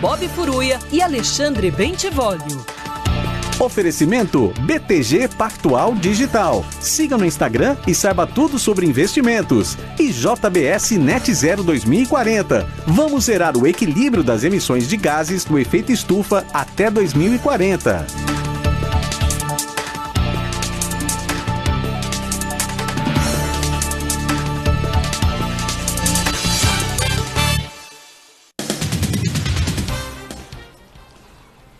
Bob Furruia e Alexandre Bentivolio. Oferecimento BTG Pactual Digital. Siga no Instagram e saiba tudo sobre investimentos. E JBS Net Zero 2040. Vamos zerar o equilíbrio das emissões de gases no efeito estufa até 2040.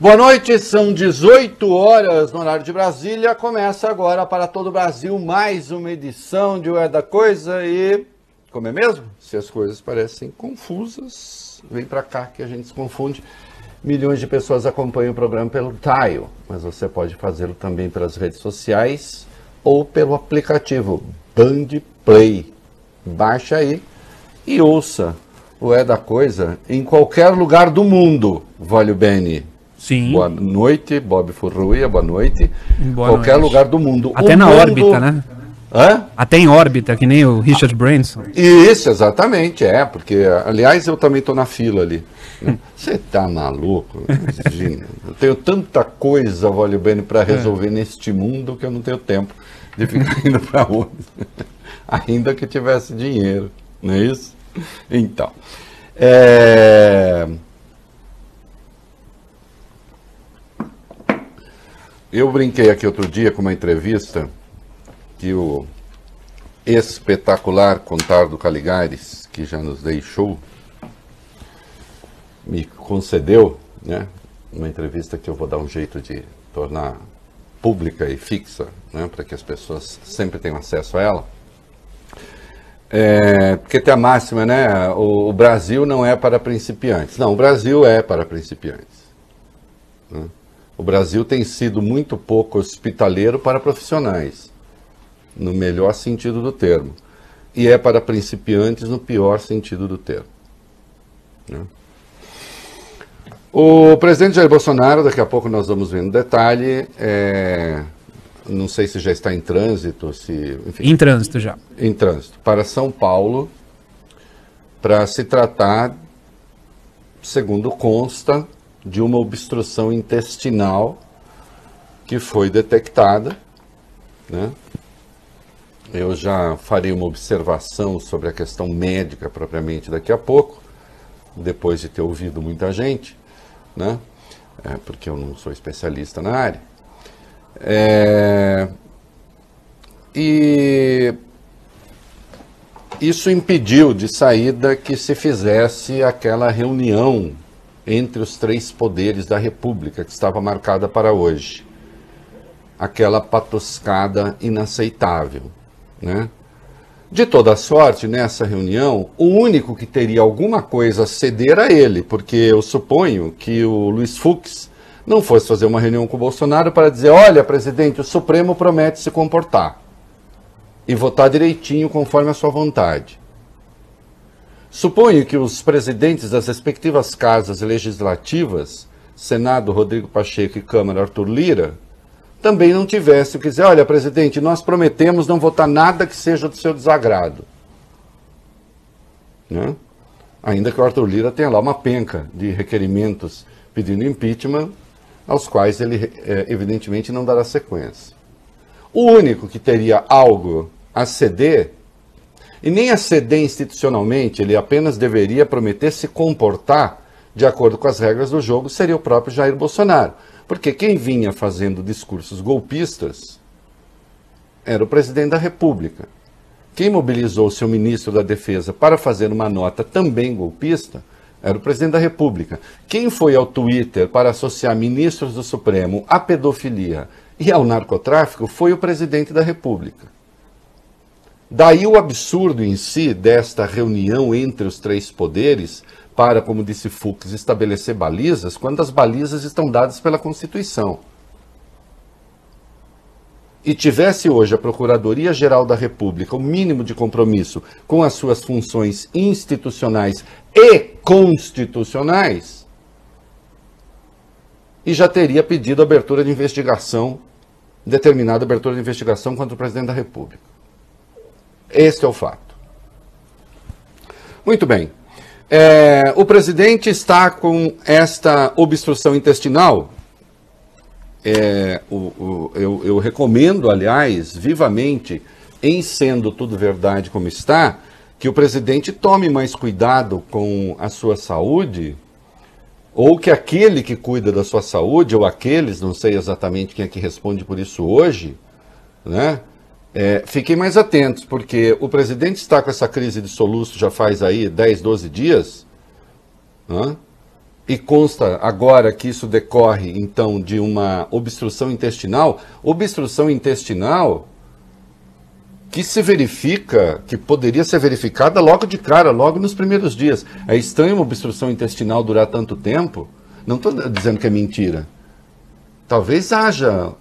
Boa noite, são 18 horas no horário de Brasília. Começa agora para todo o Brasil mais uma edição de O É da Coisa e... Como é mesmo? Se as coisas parecem confusas, vem para cá que a gente se confunde. Milhões de pessoas acompanham o programa pelo Dial, mas você pode fazê-lo também pelas redes sociais ou pelo aplicativo Band Play. Baixa aí e ouça O É da Coisa em qualquer lugar do mundo, Valibene. Sim. Boa noite, Bob Furruia, boa noite. Boa Qualquer noite. Lugar do mundo. Até o na mundo... órbita, né? Hã? Até em órbita, que nem o Richard Branson. Isso, exatamente, é, porque, aliás, eu também estou na fila ali. Você tá maluco? Eu tenho tanta coisa, Valibene, para resolver neste mundo que eu não tenho tempo de ficar indo para onde. Ainda que tivesse dinheiro, não é isso? Então, eu brinquei aqui outro dia com uma entrevista que o espetacular Contardo Caligares, que já nos deixou, me concedeu, né? Uma entrevista que eu vou dar um jeito de tornar pública e fixa, né? Para que as pessoas sempre tenham acesso a ela. Porque tem a máxima, né? O Brasil não é para principiantes. Não, o Brasil é para principiantes, né? O Brasil tem sido muito pouco hospitaleiro para profissionais, no melhor sentido do termo. E é para principiantes no pior sentido do termo, né? O presidente Jair Bolsonaro, daqui a pouco nós vamos ver no detalhe, não sei se já está em trânsito, se... Enfim, em trânsito já. Em trânsito, para São Paulo, para se tratar, segundo consta, de uma obstrução intestinal que foi detectada, né? Eu já farei uma observação sobre a questão médica propriamente daqui a pouco, depois de ter ouvido muita gente, né? Porque eu não sou especialista na área. E isso impediu de saída que se fizesse aquela reunião entre os três poderes da República, que estava marcada para hoje. Aquela patuscada inaceitável, né? De toda sorte, nessa reunião, o único que teria alguma coisa a ceder a ele, porque eu suponho que o Luiz Fux não fosse fazer uma reunião com o Bolsonaro para dizer: olha, presidente, o Supremo promete se comportar e votar direitinho conforme a sua vontade. Suponho que os presidentes das respectivas casas legislativas, Senado, Rodrigo Pacheco, e Câmara, Arthur Lira, também não tivessem o que dizer: olha, presidente, nós prometemos não votar nada que seja do seu desagrado, né? Ainda que o Arthur Lira tenha lá uma penca de requerimentos pedindo impeachment, aos quais ele, evidentemente, não dará sequência. O único que teria algo a ceder... E nem a ceder institucionalmente, ele apenas deveria prometer se comportar de acordo com as regras do jogo, seria o próprio Jair Bolsonaro. Porque quem vinha fazendo discursos golpistas era o presidente da República. Quem mobilizou seu ministro da Defesa para fazer uma nota também golpista era o presidente da República. Quem foi ao Twitter para associar ministros do Supremo à pedofilia e ao narcotráfico foi o presidente da República. Daí o absurdo em si desta reunião entre os três poderes para, como disse Fux, estabelecer balizas, quando as balizas estão dadas pela Constituição. E tivesse hoje a Procuradoria-Geral da República o mínimo de compromisso com as suas funções institucionais e constitucionais, e já teria pedido abertura de investigação, determinada abertura de investigação contra o presidente da República. Este é o fato. Muito bem. O presidente está com esta obstrução intestinal. Eu recomendo, aliás, vivamente, em sendo tudo verdade como está, que o presidente tome mais cuidado com a sua saúde, ou que aquele que cuida da sua saúde, ou aqueles, não sei exatamente quem é que responde por isso hoje, né? Fiquem mais atentos, porque o presidente está com essa crise de soluço já faz aí 10, 12 dias, né? E consta agora que isso decorre, então, de uma obstrução intestinal. Obstrução intestinal que se verifica, que poderia ser verificada logo de cara, logo nos primeiros dias. É estranho uma obstrução intestinal durar tanto tempo. Não estou dizendo que é mentira. Talvez haja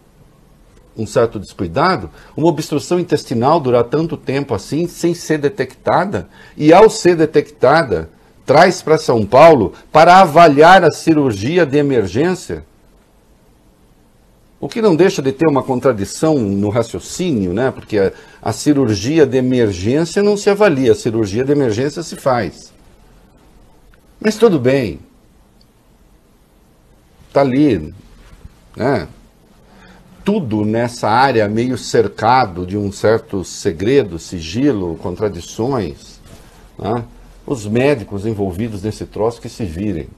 um certo descuidado. Uma obstrução intestinal durar tanto tempo assim, sem ser detectada. E ao ser detectada, traz para São Paulo para avaliar a cirurgia de emergência, o que não deixa de ter uma contradição no raciocínio, né? Porque a cirurgia de emergência não se avalia, a cirurgia de emergência se faz. Mas tudo bem, está ali, né? Tudo nessa área meio cercado de um certo segredo, sigilo, contradições, né? Os médicos envolvidos nesse troço que se virem.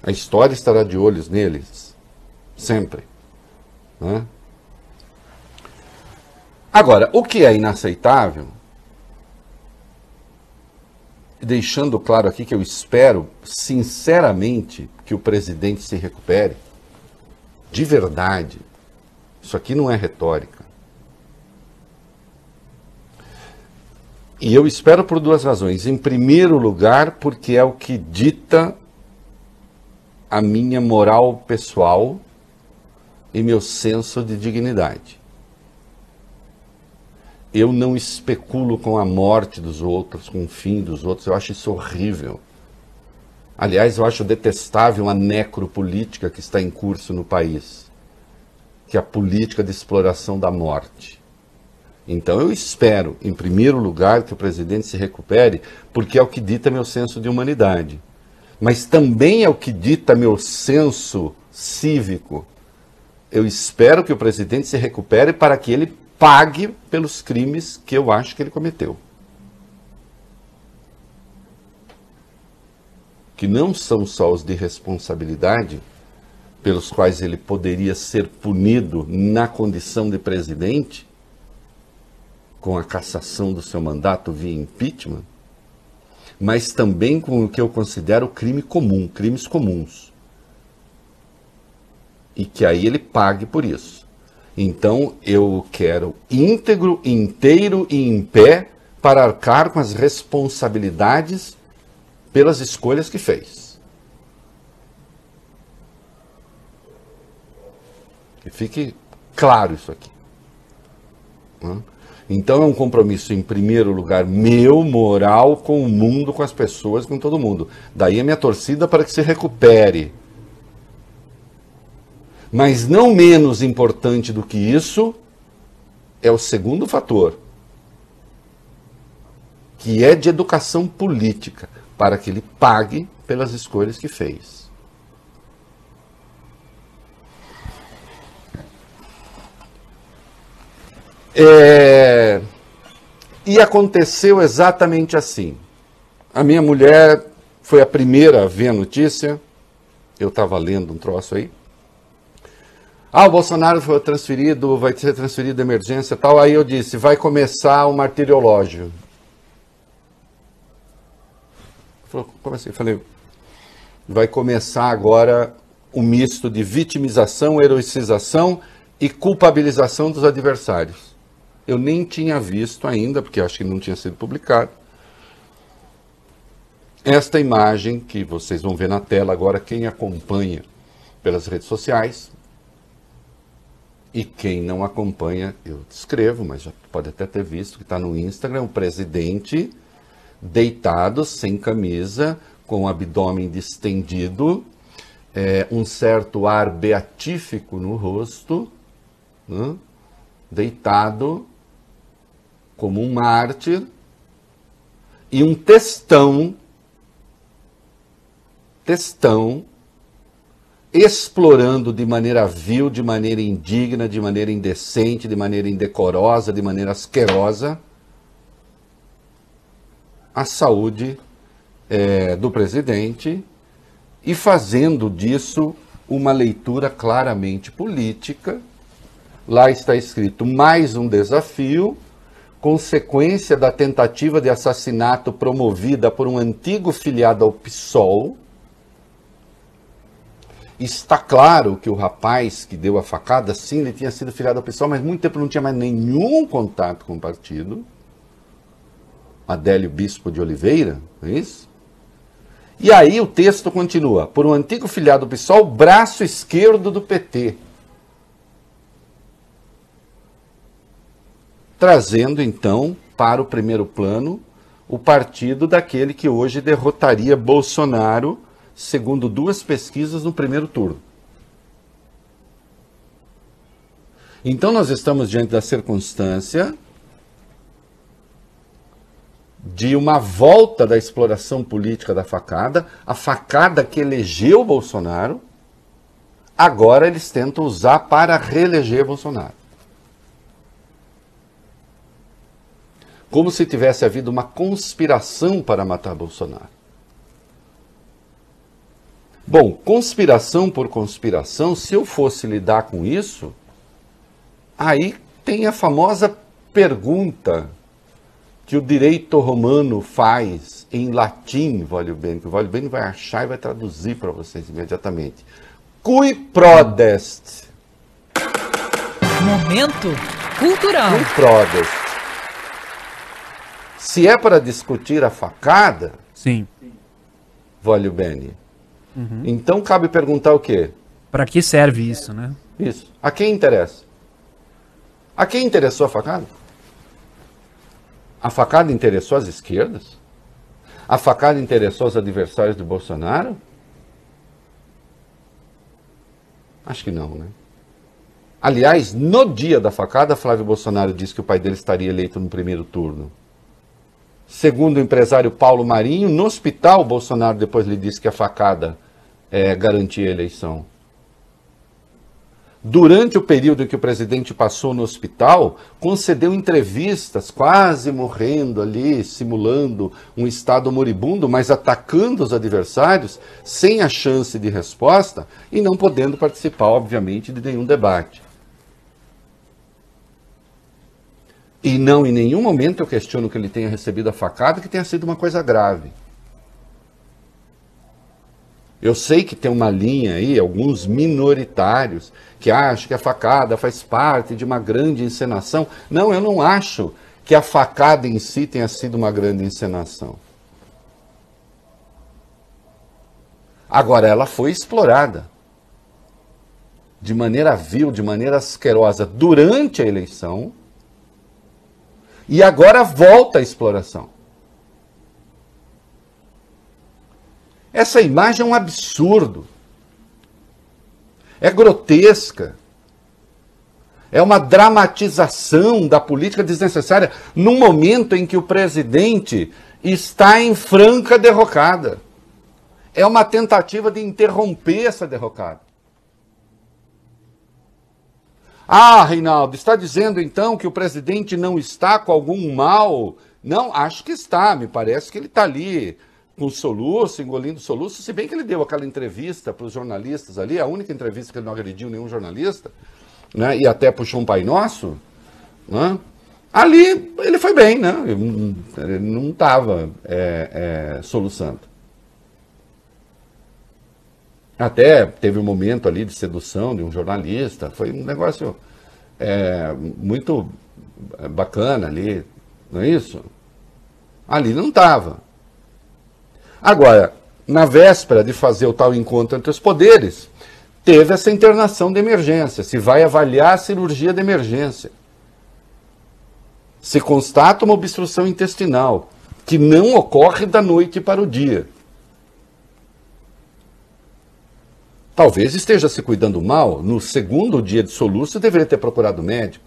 A história estará de olhos neles, sempre. Né? Agora, o que é inaceitável, deixando claro aqui que eu espero sinceramente que o presidente se recupere, de verdade, isso aqui não é retórica. E eu espero por duas razões. Em primeiro lugar, porque é o que dita a minha moral pessoal e meu senso de dignidade. Eu não especulo com a morte dos outros, com o fim dos outros. Eu acho isso horrível. Aliás, eu acho detestável a necropolítica que está em curso no país, que é a política de exploração da morte. Então eu espero, em primeiro lugar, que o presidente se recupere, porque é o que dita meu senso de humanidade. Mas também é o que dita meu senso cívico. Eu espero que o presidente se recupere para que ele pague pelos crimes que eu acho que ele cometeu. Que não são só os de responsabilidade, pelos quais ele poderia ser punido na condição de presidente, com a cassação do seu mandato via impeachment, mas também com o que eu considero crime comum, crimes comuns. E que aí ele pague por isso. Então eu quero íntegro, inteiro e em pé para arcar com as responsabilidades pelas escolhas que fez. Que fique claro isso aqui. Então é um compromisso, em primeiro lugar, meu, moral, com o mundo, com as pessoas, com todo mundo. Daí a minha torcida para que se recupere. Mas não menos importante do que isso é o segundo fator, que é de educação política, para que ele pague pelas escolhas que fez. E aconteceu exatamente assim. A minha mulher foi a primeira a ver a notícia. Eu estava lendo um troço aí. O Bolsonaro foi transferido, vai ser transferido de emergência e tal. Aí eu disse, vai começar um martiriológio. Falou, como assim? Eu falei, vai começar agora um misto de vitimização, heroicização e culpabilização dos adversários. Eu nem tinha visto ainda, porque acho que não tinha sido publicado, esta imagem que vocês vão ver na tela agora, quem acompanha pelas redes sociais e quem não acompanha, eu descrevo, mas já pode até ter visto que está no Instagram, o presidente deitado, sem camisa, com o abdômen distendido, um certo ar beatífico no rosto, né? Deitado, como um mártir, e um textão, explorando de maneira vil, de maneira indigna, de maneira indecente, de maneira indecorosa, de maneira asquerosa, a saúde do presidente e fazendo disso uma leitura claramente política. Lá está escrito: mais um desafio, consequência da tentativa de assassinato promovida por um antigo filiado ao PSOL. Está claro que o rapaz que deu a facada, sim, ele tinha sido filiado ao PSOL, mas muito tempo não tinha mais nenhum contato com o partido. Adélio Bispo de Oliveira, não é isso? E aí o texto continua. Por um antigo filiado do PSOL, braço esquerdo do PT. Trazendo, então, para o primeiro plano, o partido daquele que hoje derrotaria Bolsonaro, segundo duas pesquisas, no primeiro turno. Então nós estamos diante da circunstância de uma volta da exploração política da facada, a facada que elegeu Bolsonaro, agora eles tentam usar para reeleger Bolsonaro. Como se tivesse havido uma conspiração para matar Bolsonaro. Bom, conspiração por conspiração, se eu fosse lidar com isso, aí tem a famosa pergunta que o direito romano faz em latim, Valibene, que o Valibene vai achar e vai traduzir para vocês imediatamente. Cui prodest. Momento cultural. Cui prodest. Se é para discutir a facada... Sim. Valibene. Uhum. Então cabe perguntar o quê? Para que serve isso, né? Isso. A quem interessa? A quem interessou a facada? A facada interessou as esquerdas? A facada interessou os adversários de Bolsonaro? Acho que não, né? Aliás, no dia da facada, Flávio Bolsonaro disse que o pai dele estaria eleito no primeiro turno. Segundo o empresário Paulo Marinho, no hospital, Bolsonaro depois lhe disse que a facada garantia a eleição. Durante o período em que o presidente passou no hospital, concedeu entrevistas, quase morrendo ali, simulando um estado moribundo, mas atacando os adversários, sem a chance de resposta e não podendo participar, obviamente, de nenhum debate. E não em nenhum momento eu questiono que ele tenha recebido a facada, que tenha sido uma coisa grave. Eu sei que tem uma linha aí, alguns minoritários, que acham que a facada faz parte de uma grande encenação. Não, eu não acho que a facada em si tenha sido uma grande encenação. Agora, ela foi explorada de maneira vil, de maneira asquerosa, durante a eleição, e agora volta a exploração. Essa imagem é um absurdo, é grotesca, é uma dramatização da política desnecessária num momento em que o presidente está em franca derrocada. É uma tentativa de interromper essa derrocada. Ah, Reinaldo, está dizendo então que o presidente não está com algum mal? Não, acho que está, me parece que ele está ali... com soluço, engolindo soluço, se bem que ele deu aquela entrevista para os jornalistas ali, a única entrevista que ele não agrediu nenhum jornalista, né, e até puxou um Pai Nosso, né, ali ele foi bem, né, ele não estava soluçando. Até teve um momento ali de sedução de um jornalista, foi um negócio muito bacana ali, não é isso? Ali não estava. Agora, na véspera de fazer o tal encontro entre os poderes, teve essa internação de emergência. Se vai avaliar a cirurgia de emergência. Se constata uma obstrução intestinal, que não ocorre da noite para o dia. Talvez esteja se cuidando mal, no segundo dia de soluço, deveria ter procurado o médico.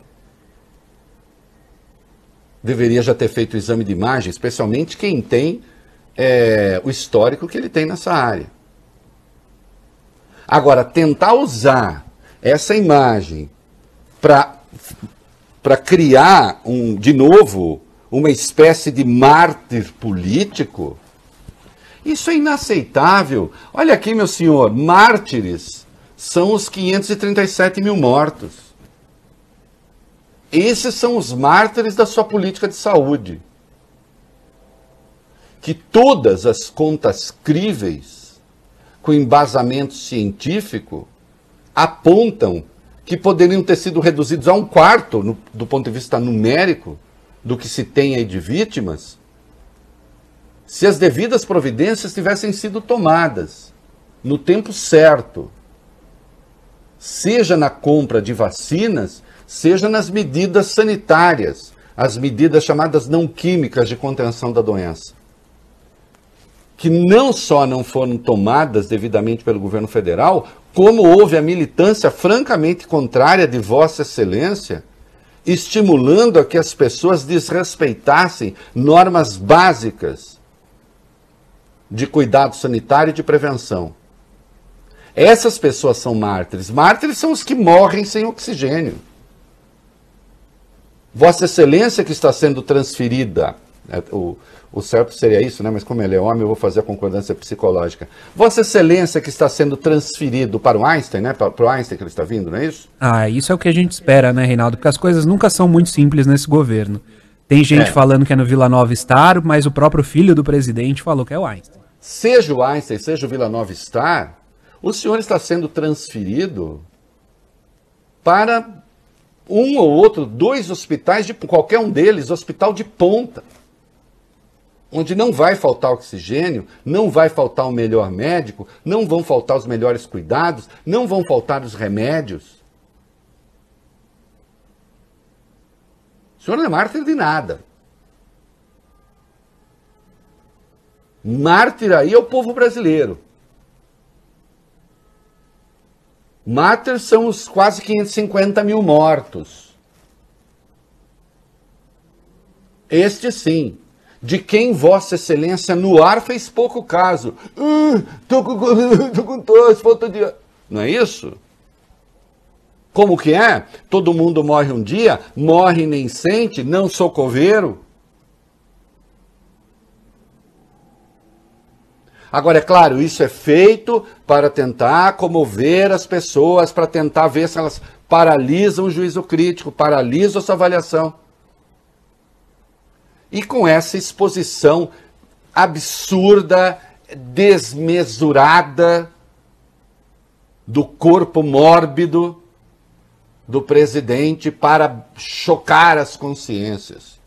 deveria já ter feito o exame de imagem, especialmente quem tem o histórico que ele tem nessa área. Agora, tentar usar essa imagem para criar, de novo, uma espécie de mártir político, isso é inaceitável. Olha aqui, meu senhor, mártires são os 537 mil mortos. Esses são os mártires da sua política de saúde. Que todas as contas críveis, com embasamento científico, apontam que poderiam ter sido reduzidos a 1/4, do ponto de vista numérico, do que se tem aí de vítimas, se as devidas providências tivessem sido tomadas no tempo certo, seja na compra de vacinas, seja nas medidas sanitárias, as medidas chamadas não químicas de contenção da doença, que não só não foram tomadas devidamente pelo governo federal, como houve a militância francamente contrária de Vossa Excelência, estimulando a que as pessoas desrespeitassem normas básicas de cuidado sanitário e de prevenção. Essas pessoas são mártires. Mártires são os que morrem sem oxigênio. Vossa Excelência que está sendo transferida, o certo seria isso, né? Mas como ele é homem, eu vou fazer a concordância psicológica. Vossa Excelência que está sendo transferido para o Einstein, né? Para o Einstein que ele está vindo, não é isso? Ah, isso é o que a gente espera, né, Reinaldo? Porque as coisas nunca são muito simples nesse governo. Tem gente falando que é no Vila Nova Star, mas o próprio filho do presidente falou que é o Einstein. Seja o Einstein, seja o Vila Nova Star, o senhor está sendo transferido para um ou outro, dois hospitais, qualquer um deles, hospital de ponta, onde não vai faltar oxigênio, não vai faltar o melhor médico, não vão faltar os melhores cuidados, não vão faltar os remédios. O senhor não é mártir de nada. Mártir aí é o povo brasileiro. Mártires são os quase 550 mil mortos. Este sim, de quem Vossa Excelência no ar fez pouco caso. Tô com tosse, falta de... Não é isso? Como que é? Todo mundo morre um dia, morre nem sente, não sou coveiro. Agora, é claro, isso é feito para tentar comover as pessoas, para tentar ver se elas paralisam o juízo crítico, paralisam a sua avaliação. E com essa exposição absurda, desmesurada do corpo mórbido do presidente para chocar as consciências.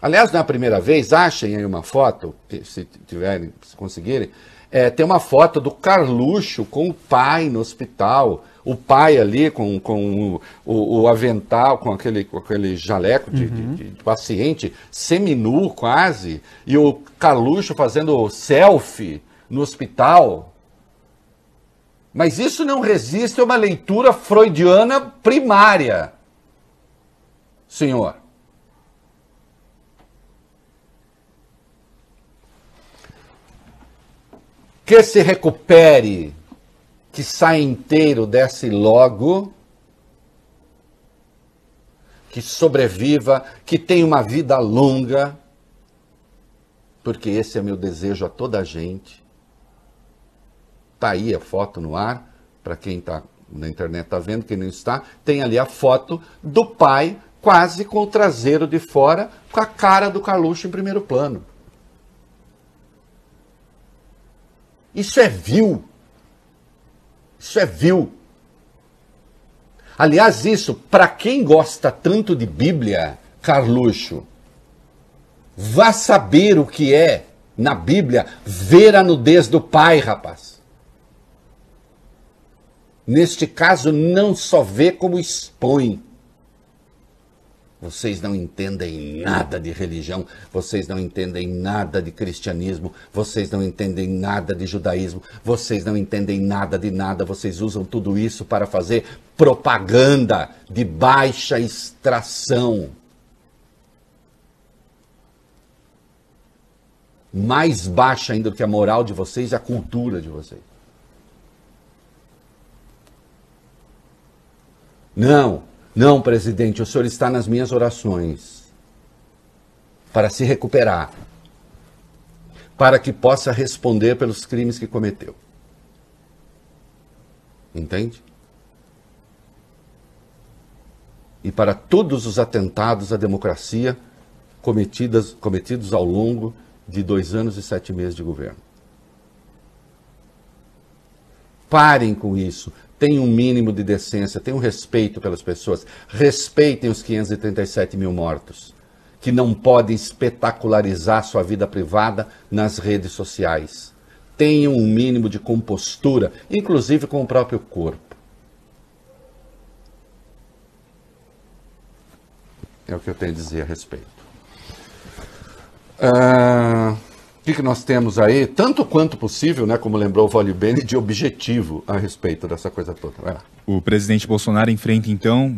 Aliás, não é a primeira vez, achem aí uma foto, se tiverem, se conseguirem, tem uma foto do Carluxo com o pai no hospital, o pai ali com o avental, com aquele jaleco de paciente, seminu quase, e o Carluxo fazendo selfie no hospital. Mas isso não resiste a uma leitura freudiana primária, senhor. Que se recupere, que saia inteiro, desce logo, que sobreviva, que tenha uma vida longa, porque esse é meu desejo a toda a gente. Tá aí a foto no ar, para quem está na internet tá vendo, quem não está, tem ali a foto do pai quase com o traseiro de fora, com a cara do Carluxo em primeiro plano. Isso é vil. Isso é vil. Aliás, isso, para quem gosta tanto de Bíblia, Carluxo, vá saber o que é, na Bíblia, ver a nudez do pai, rapaz. Neste caso, não só vê como expõe. Vocês não entendem nada de religião, vocês não entendem nada de cristianismo, vocês não entendem nada de judaísmo, vocês não entendem nada de nada, vocês usam tudo isso para fazer propaganda de baixa extração. mais baixa ainda do que a moral de vocês, a cultura de vocês. Não, não, presidente, o senhor está nas minhas orações para se recuperar, para que possa responder pelos crimes que cometeu. Entende? E para todos os atentados à democracia cometidos ao longo de 2 anos e 7 meses de governo. Parem com isso. Tenham um mínimo de decência, tenham respeito pelas pessoas. Respeitem os 537 mil mortos, que não podem espetacularizar sua vida privada nas redes sociais. Tenham um mínimo de compostura, inclusive com o próprio corpo. É o que eu tenho a dizer a respeito. O que nós temos aí, tanto quanto possível, né, como lembrou o Valibene, de objetivo a respeito dessa coisa toda. Vai lá. O presidente Bolsonaro enfrenta, então,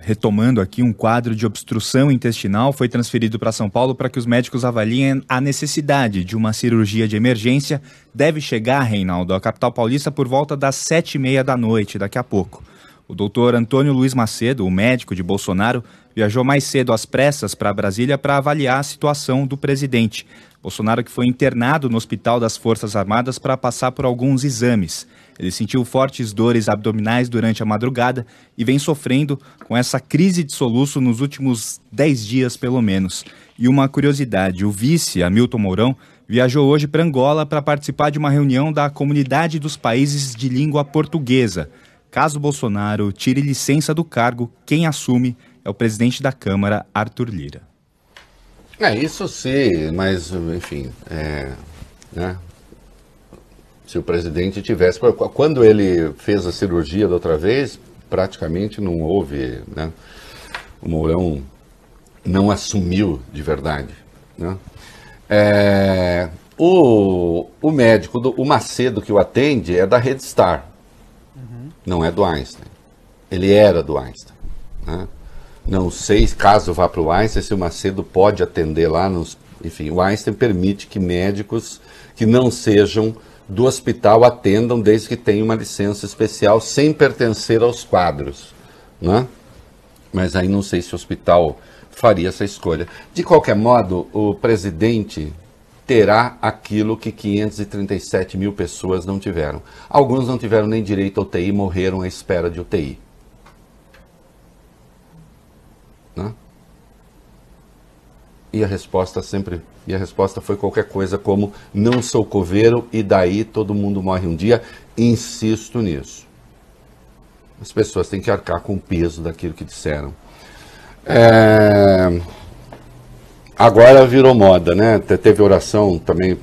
retomando aqui, um quadro de obstrução intestinal. Foi transferido para São Paulo para que os médicos avaliem a necessidade de uma cirurgia de emergência. Deve chegar, Reinaldo, à capital paulista por volta das 19h30 daqui a pouco. O doutor Antônio Luiz Macedo, o médico de Bolsonaro, viajou mais cedo às pressas para Brasília para avaliar a situação do presidente. Bolsonaro, que foi internado no Hospital das Forças Armadas para passar por alguns exames. Ele sentiu fortes dores abdominais durante a madrugada e vem sofrendo com essa crise de soluço nos últimos 10 dias, pelo menos. E uma curiosidade, o vice, Hamilton Mourão, viajou hoje para Angola para participar de uma reunião da Comunidade dos Países de Língua Portuguesa. Caso Bolsonaro tire licença do cargo, quem assume é o presidente da Câmara, Arthur Lira. É, isso sim, mas, enfim, né? Se o presidente tivesse... Quando ele fez a cirurgia da outra vez, praticamente não houve, né? O Mourão não assumiu de verdade, né? O médico, o Macedo que o atende é da Red Star. Não é do Einstein. Ele era do Einstein, né? Não sei, caso vá para o Einstein, se o Macedo pode atender lá. Enfim, o Einstein permite que médicos que não sejam do hospital atendam, desde que tenham uma licença especial, sem pertencer aos quadros, né? Mas aí não sei se o hospital faria essa escolha. De qualquer modo, o presidente terá aquilo que 537 mil pessoas não tiveram. Alguns não tiveram nem direito a UTI, morreram à espera de UTI. Né? E a resposta foi qualquer coisa como: não sou coveiro e daí todo mundo morre um dia. Insisto nisso. As pessoas têm que arcar com o peso daquilo que disseram. Agora virou moda, né? Teve oração também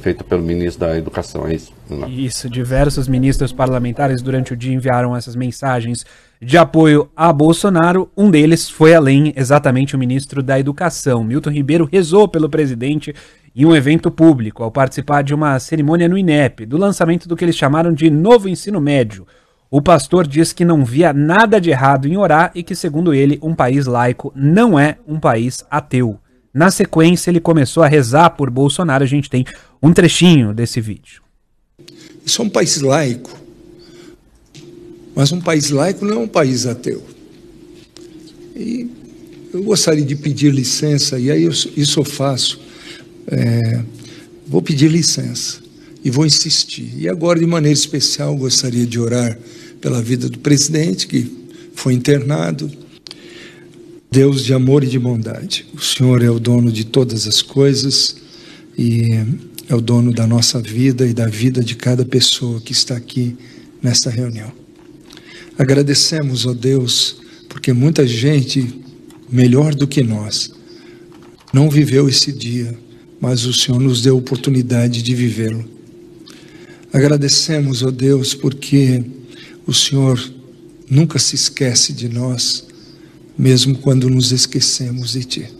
feita pelo ministro da Educação, é isso? Isso, diversos ministros parlamentares durante o dia enviaram essas mensagens de apoio a Bolsonaro. Um deles foi além, exatamente o ministro da Educação. Milton Ribeiro rezou pelo presidente em um evento público, ao participar de uma cerimônia no INEP, do lançamento do que eles chamaram de Novo Ensino Médio. O pastor diz que não via nada de errado em orar e que, segundo ele, um país laico não é um país ateu. Na sequência, ele começou a rezar por Bolsonaro. A gente tem um trechinho desse vídeo. Isso é um país laico, mas um país laico não é um país ateu. E eu gostaria de pedir licença, e aí isso eu faço. Vou pedir licença e vou insistir. E agora, de maneira especial, gostaria de orar pela vida do presidente, que foi internado. Deus de amor e de bondade, o Senhor é o dono de todas as coisas e é o dono da nossa vida e da vida de cada pessoa que está aqui nesta reunião. Agradecemos, ó Deus, porque muita gente, melhor do que nós, não viveu esse dia, mas o Senhor nos deu a oportunidade de vivê-lo. Agradecemos, ó Deus, porque o Senhor nunca se esquece de nós, mesmo quando nos esquecemos de ti.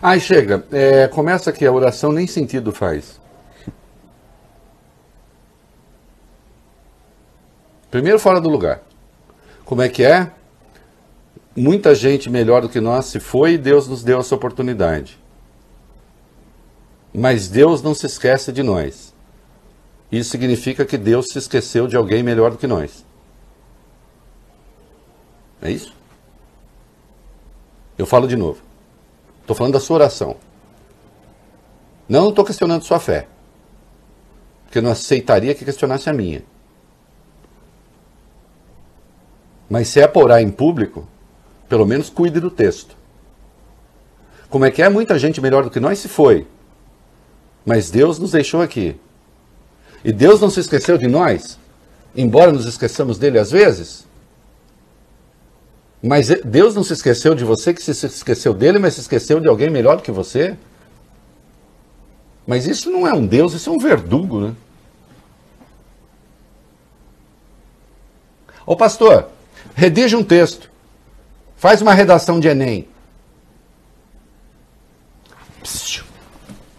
Aí chega, começa que a oração nem sentido faz. Primeiro, fora do lugar. Como é que é? Muita gente melhor do que nós se foi e Deus nos deu essa oportunidade. Mas Deus não se esquece de nós. Isso significa que Deus se esqueceu de alguém melhor do que nós. É isso? Eu falo de novo. Estou falando da sua oração. Não estou questionando sua fé, porque eu não aceitaria que questionasse a minha. Mas se é para orar em público, pelo menos cuide do texto. Como é que é? Muita gente melhor do que nós se foi. Mas Deus nos deixou aqui. E Deus não se esqueceu de nós, embora nos esqueçamos dele às vezes. Mas Deus não se esqueceu de você, que se esqueceu dele, mas se esqueceu de alguém melhor do que você? Mas isso não é um Deus, isso é um verdugo, né? Ô pastor, redige um texto. Faz uma redação de Enem. Psiu.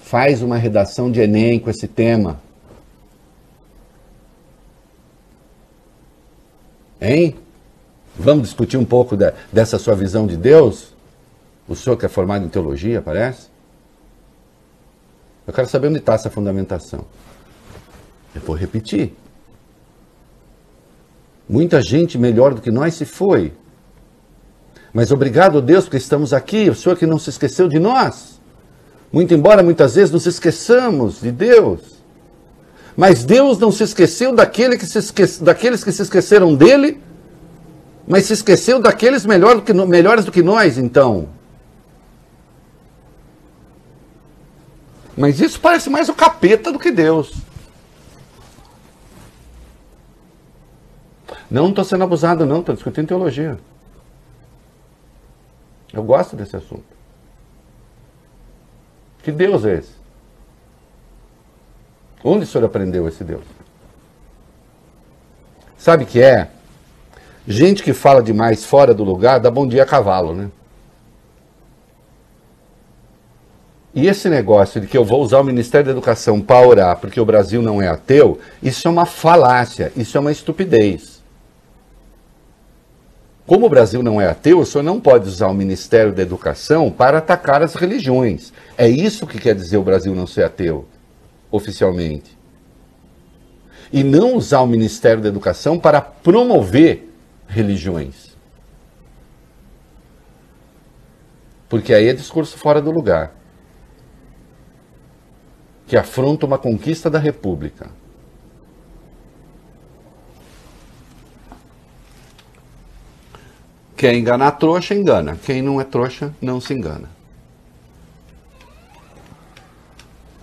Faz uma redação de Enem com esse tema. Hein? Vamos discutir um pouco dessa sua visão de Deus? O senhor que é formado em teologia, parece? Eu quero saber onde está essa fundamentação. Eu vou repetir. Muita gente melhor do que nós se foi. Mas obrigado, Deus, porque estamos aqui. O senhor que não se esqueceu de nós. Muito embora muitas vezes nos esqueçamos de Deus. Mas Deus não se esqueceu daqueles que se esqueceram dele. Mas se esqueceu daqueles melhores do que nós, então. Mas isso parece mais o capeta do que Deus. Não estou sendo abusado, não. Estou discutindo teologia. Eu gosto desse assunto. Que Deus é esse? Onde o senhor aprendeu esse Deus? Sabe o que é? Gente que fala demais fora do lugar dá bom dia a cavalo, né? E esse negócio de que eu vou usar o Ministério da Educação para orar porque o Brasil não é ateu, isso é uma falácia, isso é uma estupidez. Como o Brasil não é ateu, o senhor não pode usar o Ministério da Educação para atacar as religiões. É isso que quer dizer o Brasil não ser ateu, oficialmente. E não usar o Ministério da Educação para promover religiões. Porque aí é discurso fora do lugar, que afronta uma conquista da República. Quer enganar trouxa, engana. Quem não é trouxa, não se engana.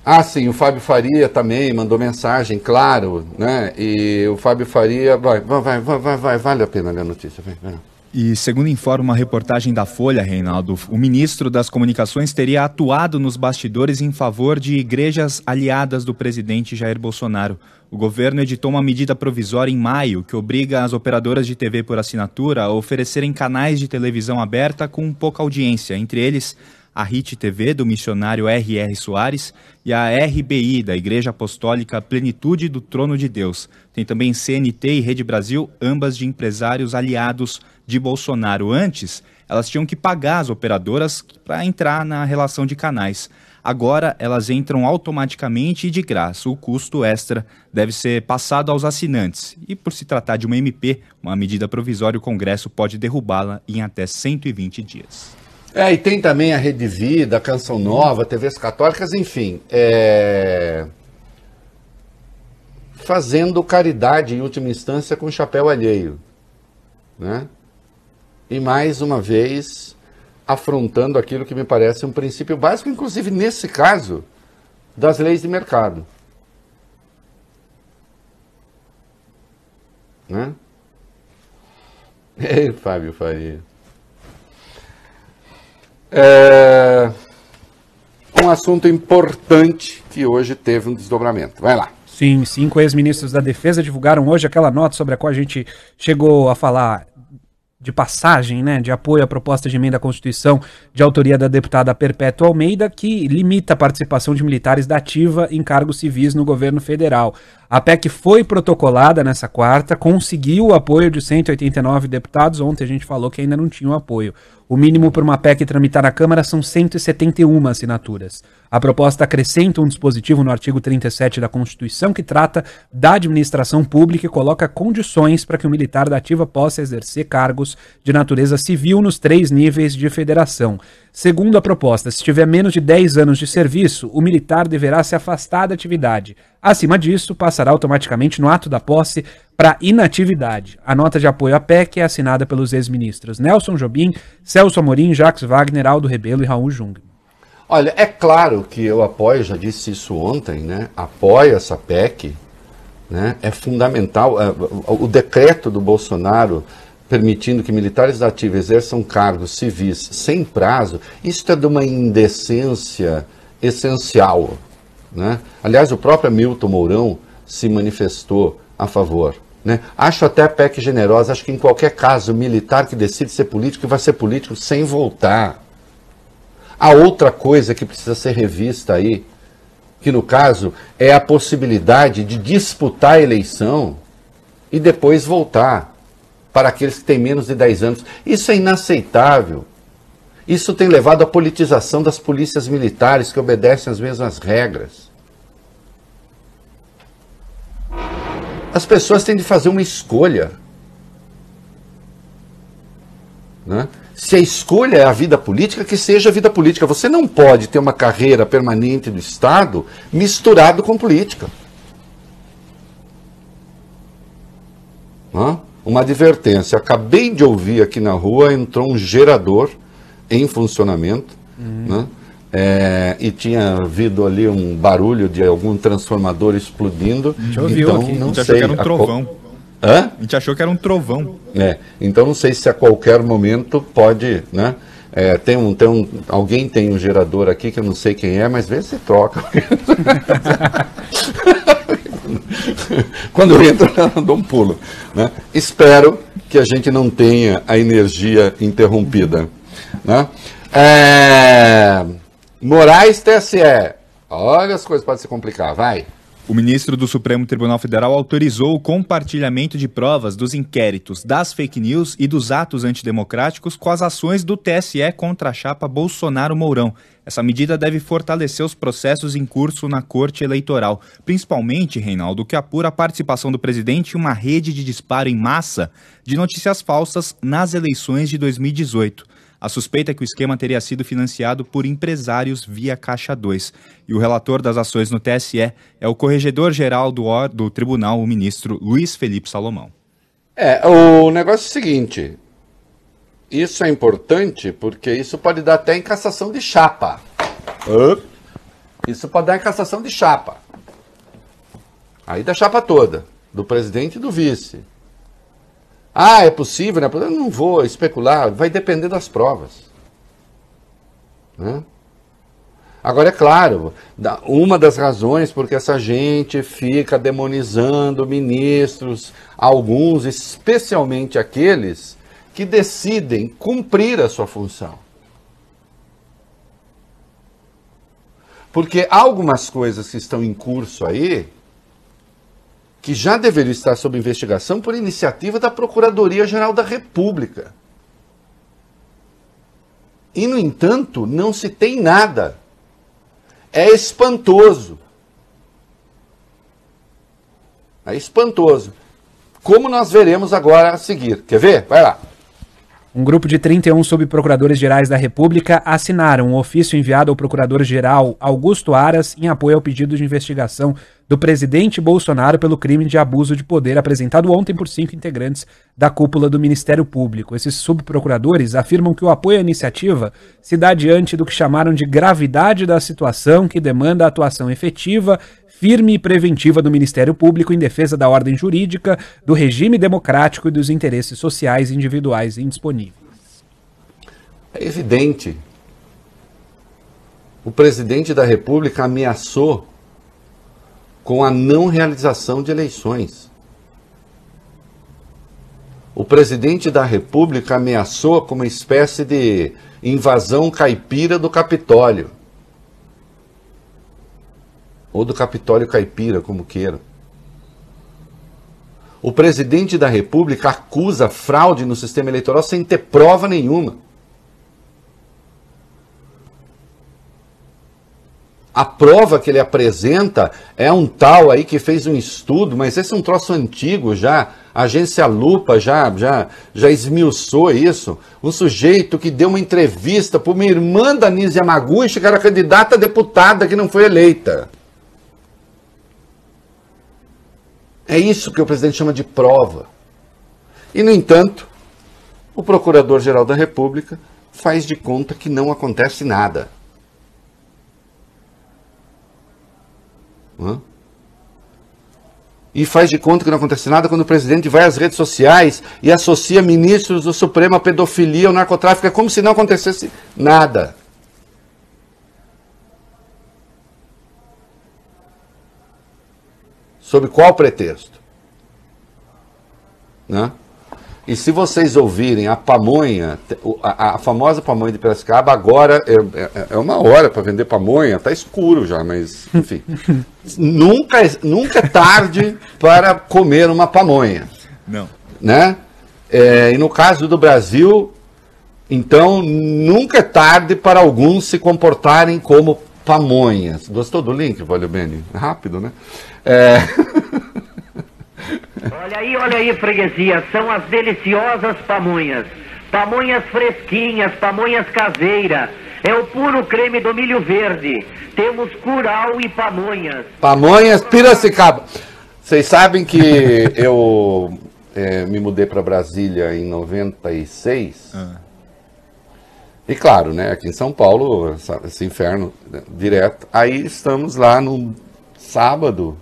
Ah, sim, o Fábio Faria também mandou mensagem, claro, né? E o Fábio Faria... Vale a pena ler a notícia, vai. E, segundo informa uma reportagem da Folha, Reinaldo, o ministro das Comunicações teria atuado nos bastidores em favor de igrejas aliadas do presidente Jair Bolsonaro. O governo editou uma medida provisória em maio que obriga as operadoras de TV por assinatura a oferecerem canais de televisão aberta com pouca audiência, entre eles a RIT TV do missionário R.R. Soares e a RBI da Igreja Apostólica Plenitude do Trono de Deus. Tem também CNT e Rede Brasil, ambas de empresários aliados de Bolsonaro. Antes, elas tinham que pagar as operadoras para entrar na relação de canais. Agora, elas entram automaticamente e de graça. O custo extra deve ser passado aos assinantes. E por se tratar de uma MP, uma medida provisória, o Congresso pode derrubá-la em até 120 dias. É, e tem também a Rede Vida, a Canção Nova, TVs católicas, enfim. Fazendo caridade em última instância com chapéu alheio, né? E mais uma vez afrontando aquilo que me parece um princípio básico, inclusive nesse caso, das leis de mercado, né? Ei, Fábio Faria. Um assunto importante que hoje teve um desdobramento. Vai lá. Sim, 5 ex-ministros da Defesa divulgaram hoje aquela nota sobre a qual a gente chegou a falar de passagem, né, de apoio à proposta de emenda à Constituição de autoria da deputada Perpétua Almeida, que limita a participação de militares da ativa em cargos civis no governo federal. A PEC foi protocolada nessa quarta, conseguiu o apoio de 189 deputados. Ontem a gente falou que ainda não tinha o apoio. O mínimo para uma PEC tramitar na Câmara são 171 assinaturas. A proposta acrescenta um dispositivo no artigo 37 da Constituição que trata da administração pública e coloca condições para que o militar da ativa possa exercer cargos de natureza civil nos 3 níveis de federação. Segundo a proposta, se tiver menos de 10 anos de serviço, o militar deverá se afastar da atividade. Acima disso, passará automaticamente no ato da posse para inatividade. A nota de apoio à PEC é assinada pelos ex-ministros Nelson Jobim, Celso Amorim, Jacques Wagner, Aldo Rebelo e Raul Jung. Olha, é claro que eu apoio, já disse isso ontem, né? Apoio essa PEC, né? É fundamental. O decreto do Bolsonaro permitindo que militares da ativa exerçam cargos civis sem prazo, isso é de uma indecência essencial, né? Aliás, o próprio Hamilton Mourão se manifestou a favor, né? Acho até a PEC generosa, acho que em qualquer caso, o militar que decide ser político vai ser político sem voltar. A outra coisa que precisa ser revista aí, que no caso é a possibilidade de disputar a eleição e depois voltar para aqueles que têm menos de 10 anos. Isso é inaceitável. Isso tem levado à politização das polícias militares que obedecem às mesmas regras. As pessoas têm de fazer uma escolha, né? Se a escolha é a vida política, que seja a vida política. Você não pode ter uma carreira permanente do Estado misturado com política. Né? Uma advertência. Acabei de ouvir aqui na rua, entrou um gerador em funcionamento, né? E tinha havido ali um barulho de algum transformador explodindo. A gente ouviu então, aqui, não sei, achou que era um trovão. Hã? A gente achou que era um trovão. É, então não sei se a qualquer momento pode, né? É, alguém tem um gerador aqui que eu não sei quem é, mas vê se troca. Quando eu entro, eu dou um pulo, né? Espero que a gente não tenha a energia interrompida. Né? Moraes, TSE. Olha, as coisas podem se complicar, vai. O ministro do Supremo Tribunal Federal autorizou o compartilhamento de provas dos inquéritos das fake news e dos atos antidemocráticos com as ações do TSE contra a chapa Bolsonaro-Mourão. Essa medida deve fortalecer os processos em curso na Corte Eleitoral, principalmente, Reinaldo, que apura a participação do presidente em uma rede de disparo em massa de notícias falsas nas eleições de 2018. A suspeita é que o esquema teria sido financiado por empresários via Caixa 2. E o relator das ações no TSE é o corregedor-geral do tribunal, o ministro Luiz Felipe Salomão. O negócio é o seguinte, isso é importante porque isso pode dar até em cassação de chapa. Isso pode dar em cassação de chapa. Aí da chapa toda, do presidente e do vice. Ah, é possível, né? Eu não vou especular, vai depender das provas. Né? Agora, é claro, uma das razões porque essa gente fica demonizando ministros, alguns, especialmente aqueles que decidem cumprir a sua função. Porque há algumas coisas que estão em curso aí, que já deveria estar sob investigação por iniciativa da Procuradoria-Geral da República. E, no entanto, não se tem nada. É espantoso. É espantoso. Como nós veremos agora a seguir. Quer ver? Vai lá. Um grupo de 31 subprocuradores-gerais da República assinaram um ofício enviado ao procurador-geral Augusto Aras em apoio ao pedido de investigação do presidente Bolsonaro pelo crime de abuso de poder apresentado ontem por 5 integrantes da cúpula do Ministério Público. Esses subprocuradores afirmam que o apoio à iniciativa se dá diante do que chamaram de gravidade da situação que demanda a atuação efetiva, firme e preventiva do Ministério Público em defesa da ordem jurídica, do regime democrático e dos interesses sociais individuais indisponíveis. É evidente. O presidente da República ameaçou com a não realização de eleições. O presidente da República ameaçou com uma espécie de invasão caipira do Capitólio. Ou do Capitólio Caipira, como queiram. O presidente da República acusa fraude no sistema eleitoral sem ter prova nenhuma. A prova que ele apresenta é um tal aí que fez um estudo, mas esse é um troço antigo já, a agência Lupa já esmiuçou isso. Um sujeito que deu uma entrevista para uma irmã da Nízia Maguchi, que era candidata a deputada que não foi eleita. É isso que o presidente chama de prova. E, no entanto, o Procurador-Geral da República faz de conta que não acontece nada. E faz de conta que não acontece nada quando o presidente vai às redes sociais e associa ministros do Supremo à pedofilia ou narcotráfico. É como se não acontecesse nada. Sob qual pretexto? Né? E se vocês ouvirem a pamonha, a famosa pamonha de Piracicaba, agora é uma hora para vender pamonha, tá escuro já, mas enfim. nunca é tarde para comer uma pamonha. Não. Né? E no caso do Brasil, então, nunca é tarde para alguns se comportarem como pamonhas. Gostou do link, Valibene? Rápido, né? Olha aí, freguesia, são as deliciosas pamonhas. Pamonhas fresquinhas, pamonhas caseira. É o puro creme do milho verde. Temos curau e pamonhas. Pamonhas Piracicaba. Vocês sabem que eu me mudei para Brasília em 96. E claro, né, aqui em São Paulo, esse inferno direto. Aí estamos lá no sábado,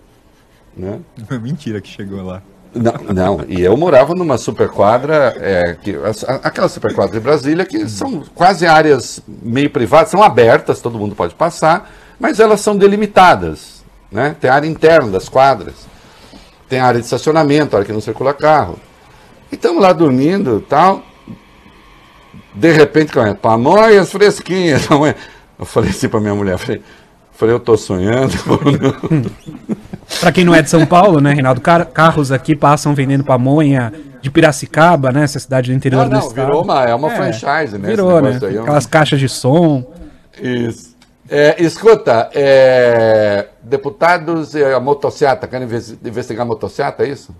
né? Mentira que chegou lá. Não, e eu morava numa superquadra, aquela superquadra de Brasília, que são quase áreas meio privadas, são abertas, todo mundo pode passar, mas elas são delimitadas, né? Tem área interna das quadras, tem área de estacionamento, área que não circula carro. E estamos lá dormindo e tal, de repente, pamonhas fresquinhas. Eu falei assim para minha mulher, falei, eu tô sonhando. Para quem não é de São Paulo, né, Reinaldo? Carros aqui passam vendendo pamonha de Piracicaba, né? Essa cidade do interior do estado. Virou uma franchise, né? Virou, né? Aí, aquelas caixas de som. Isso. Escuta, deputados e a motociata, querem investigar a motociata, é isso?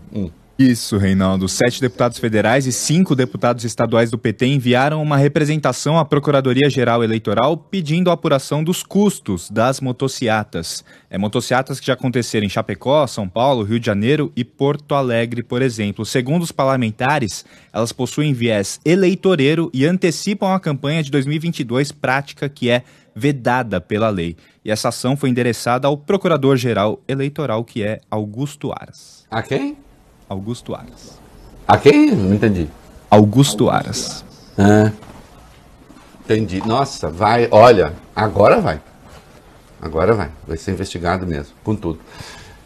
Isso, Reinaldo. 7 deputados federais e 5 deputados estaduais do PT enviaram uma representação à Procuradoria-Geral Eleitoral pedindo a apuração dos custos das motociatas. Motociatas que já aconteceram em Chapecó, São Paulo, Rio de Janeiro e Porto Alegre, por exemplo. Segundo os parlamentares, elas possuem viés eleitoreiro e antecipam a campanha de 2022, prática que é vedada pela lei. E essa ação foi endereçada ao Procurador-Geral Eleitoral, que é Augusto Aras. A quem? Augusto Aras. A quem? Não entendi. Augusto Aras. Entendi. Nossa, vai. Olha, agora vai. Agora vai. Vai ser investigado mesmo, com tudo.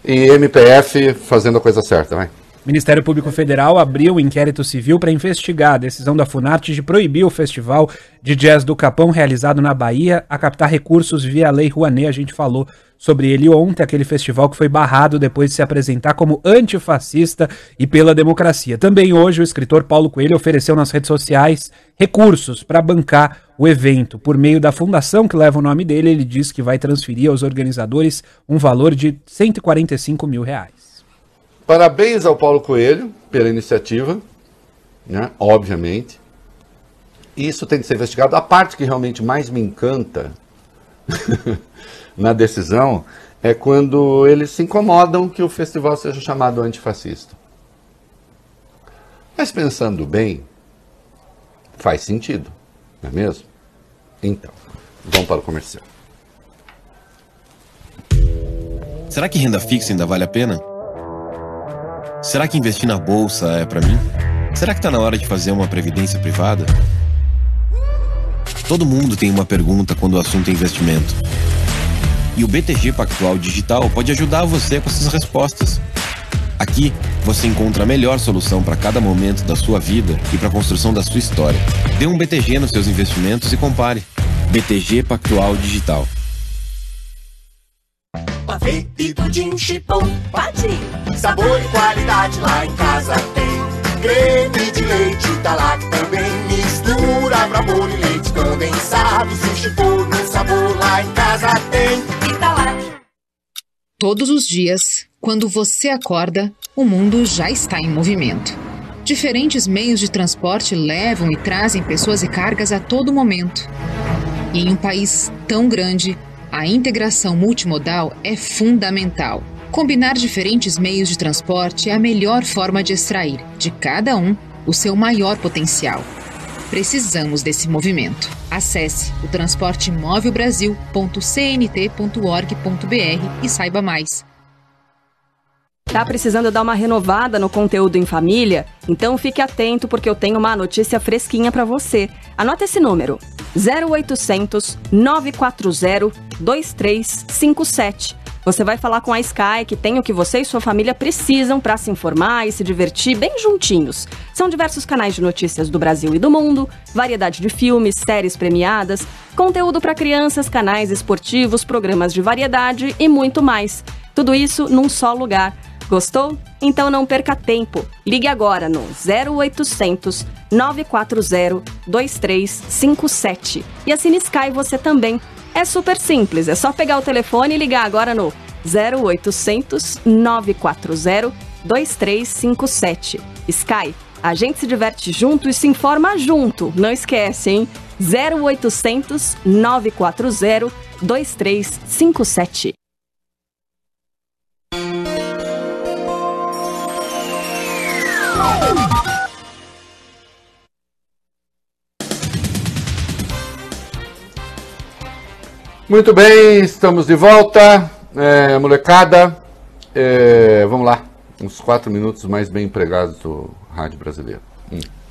E MPF fazendo a coisa certa, vai. Ministério Público Federal abriu um inquérito civil para investigar a decisão da Funarte de proibir o Festival de Jazz do Capão, realizado na Bahia, a captar recursos via Lei Rouanet. A gente falou sobre ele ontem, aquele festival que foi barrado depois de se apresentar como antifascista e pela democracia. Também hoje o escritor Paulo Coelho ofereceu nas redes sociais recursos para bancar o evento. Por meio da fundação que leva o nome dele, ele diz que vai transferir aos organizadores um valor de R$145 mil. Parabéns ao Paulo Coelho pela iniciativa, né? Obviamente. Isso tem que ser investigado. A parte que realmente mais me encanta na decisão é quando eles se incomodam que o festival seja chamado antifascista. Mas pensando bem, faz sentido, não é mesmo? Então, vamos para o comercial. Será que renda fixa ainda vale a pena? Será que investir na bolsa é pra mim? Será que tá na hora de fazer uma previdência privada? Todo mundo tem uma pergunta quando o assunto é investimento. E o BTG Pactual Digital pode ajudar você com essas respostas. Aqui, você encontra a melhor solução para cada momento da sua vida e para a construção da sua história. Dê um BTG nos seus investimentos e compare. BTG Pactual Digital. pavê e pudim chipom, pati. Sabor e qualidade lá em casa tem. Creme de leite da Lacta também. Mistura pra bolo e leite condensado. Sushi por no sabor lá em casa tem. Italac. Todos os dias, quando você acorda, o mundo já está em movimento. Diferentes meios de transporte levam e trazem pessoas e cargas a todo momento. E em um país tão grande, a integração multimodal é fundamental. Combinar diferentes meios de transporte é a melhor forma de extrair, de cada um, o seu maior potencial. Precisamos desse movimento. Acesse o transportemovelbrasil.cnt.org.br e saiba mais. Tá precisando dar uma renovada no conteúdo em família? Então fique atento porque eu tenho uma notícia fresquinha para você. Anota esse número: 0800 940 2357. Você vai falar com a Sky, que tem o que você e sua família precisam para se informar e se divertir bem juntinhos. São diversos canais de notícias do Brasil e do mundo, variedade de filmes, séries premiadas, conteúdo para crianças, canais esportivos, programas de variedade e muito mais. Tudo isso num só lugar. Gostou? Então não perca tempo. Ligue agora no 0800 940 2357. E assine Sky você também. É super simples, é só pegar o telefone e ligar agora no 0800 940 2357. Sky, a gente se diverte junto e se informa junto. Não esquece, hein? 0800 940 2357. Muito bem, estamos de volta, molecada, vamos lá, uns 4 minutos mais bem empregados do rádio brasileiro.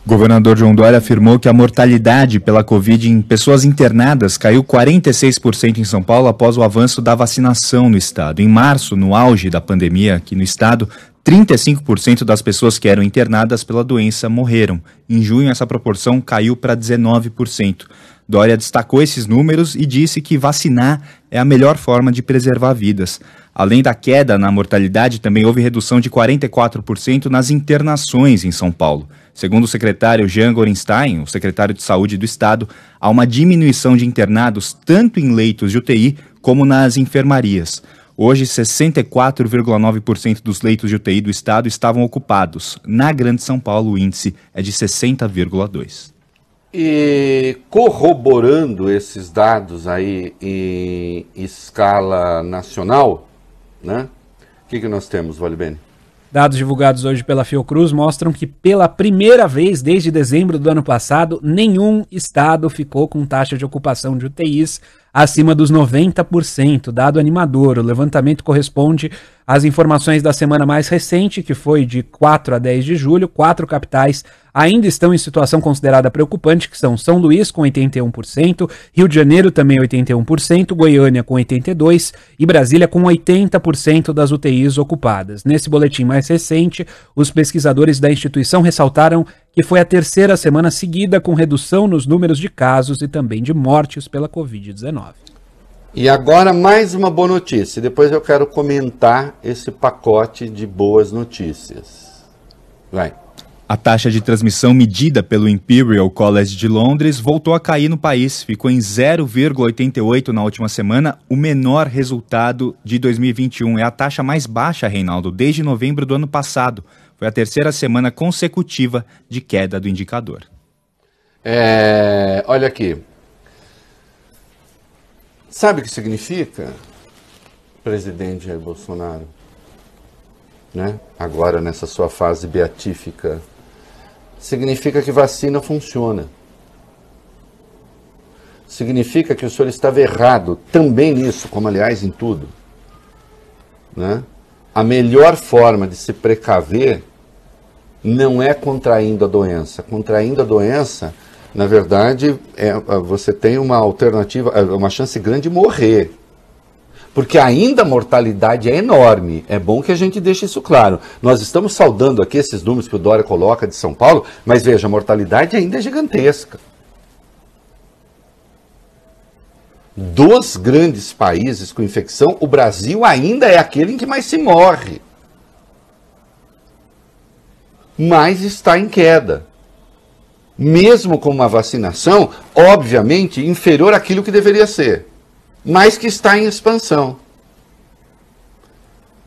Governador João Dória afirmou que a mortalidade pela Covid em pessoas internadas caiu 46% em São Paulo após o avanço da vacinação no estado. Em março, no auge da pandemia aqui no estado, 35% das pessoas que eram internadas pela doença morreram. Em junho, essa proporção caiu para 19%. Dória destacou esses números e disse que vacinar é a melhor forma de preservar vidas. Além da queda na mortalidade, também houve redução de 44% nas internações em São Paulo. Segundo o secretário Jean Gorinchteyn, o secretário de Saúde do Estado, há uma diminuição de internados tanto em leitos de UTI como nas enfermarias. Hoje, 64,9% dos leitos de UTI do Estado estavam ocupados. Na Grande São Paulo, o índice é de 60,2%. E corroborando esses dados aí em escala nacional, né? O que nós temos, Valibene? Dados divulgados hoje pela Fiocruz mostram que pela primeira vez desde dezembro do ano passado, nenhum estado ficou com taxa de ocupação de UTIs acima dos 90%, dado animador. O levantamento corresponde às informações da semana mais recente, que foi de 4 a 10 de julho. 4 capitais ainda estão em situação considerada preocupante, que são São Luís com 81%, Rio de Janeiro também 81%, Goiânia com 82% e Brasília com 80% das UTIs ocupadas. Nesse boletim mais recente, os pesquisadores da instituição ressaltaram que foi a terceira semana seguida com redução nos números de casos e também de mortes pela Covid-19. E agora mais uma boa notícia, depois eu quero comentar esse pacote de boas notícias. Vai. A taxa de transmissão medida pelo Imperial College de Londres voltou a cair no país, ficou em 0,88 na última semana, o menor resultado de 2021. É a taxa mais baixa, Reinaldo, desde novembro do ano passado. Foi a terceira semana consecutiva de queda do indicador. Olha aqui. Sabe o que significa, presidente Jair Bolsonaro? Né? Agora, nessa sua fase beatífica. Significa que vacina funciona. Significa que o senhor estava errado também nisso, como aliás em tudo. Né? A melhor forma de se precaver não é contraindo a doença. Contraindo a doença, na verdade, você tem uma alternativa, uma chance grande de morrer. Porque ainda a mortalidade é enorme. É bom que a gente deixe isso claro. Nós estamos saudando aqui esses números que o Dória coloca de São Paulo, mas veja, a mortalidade ainda é gigantesca. dos grandes países com infecção, o Brasil ainda é aquele em que mais se morre. Mas está em queda. Mesmo com uma vacinação, obviamente, inferior àquilo que deveria ser, mas que está em expansão.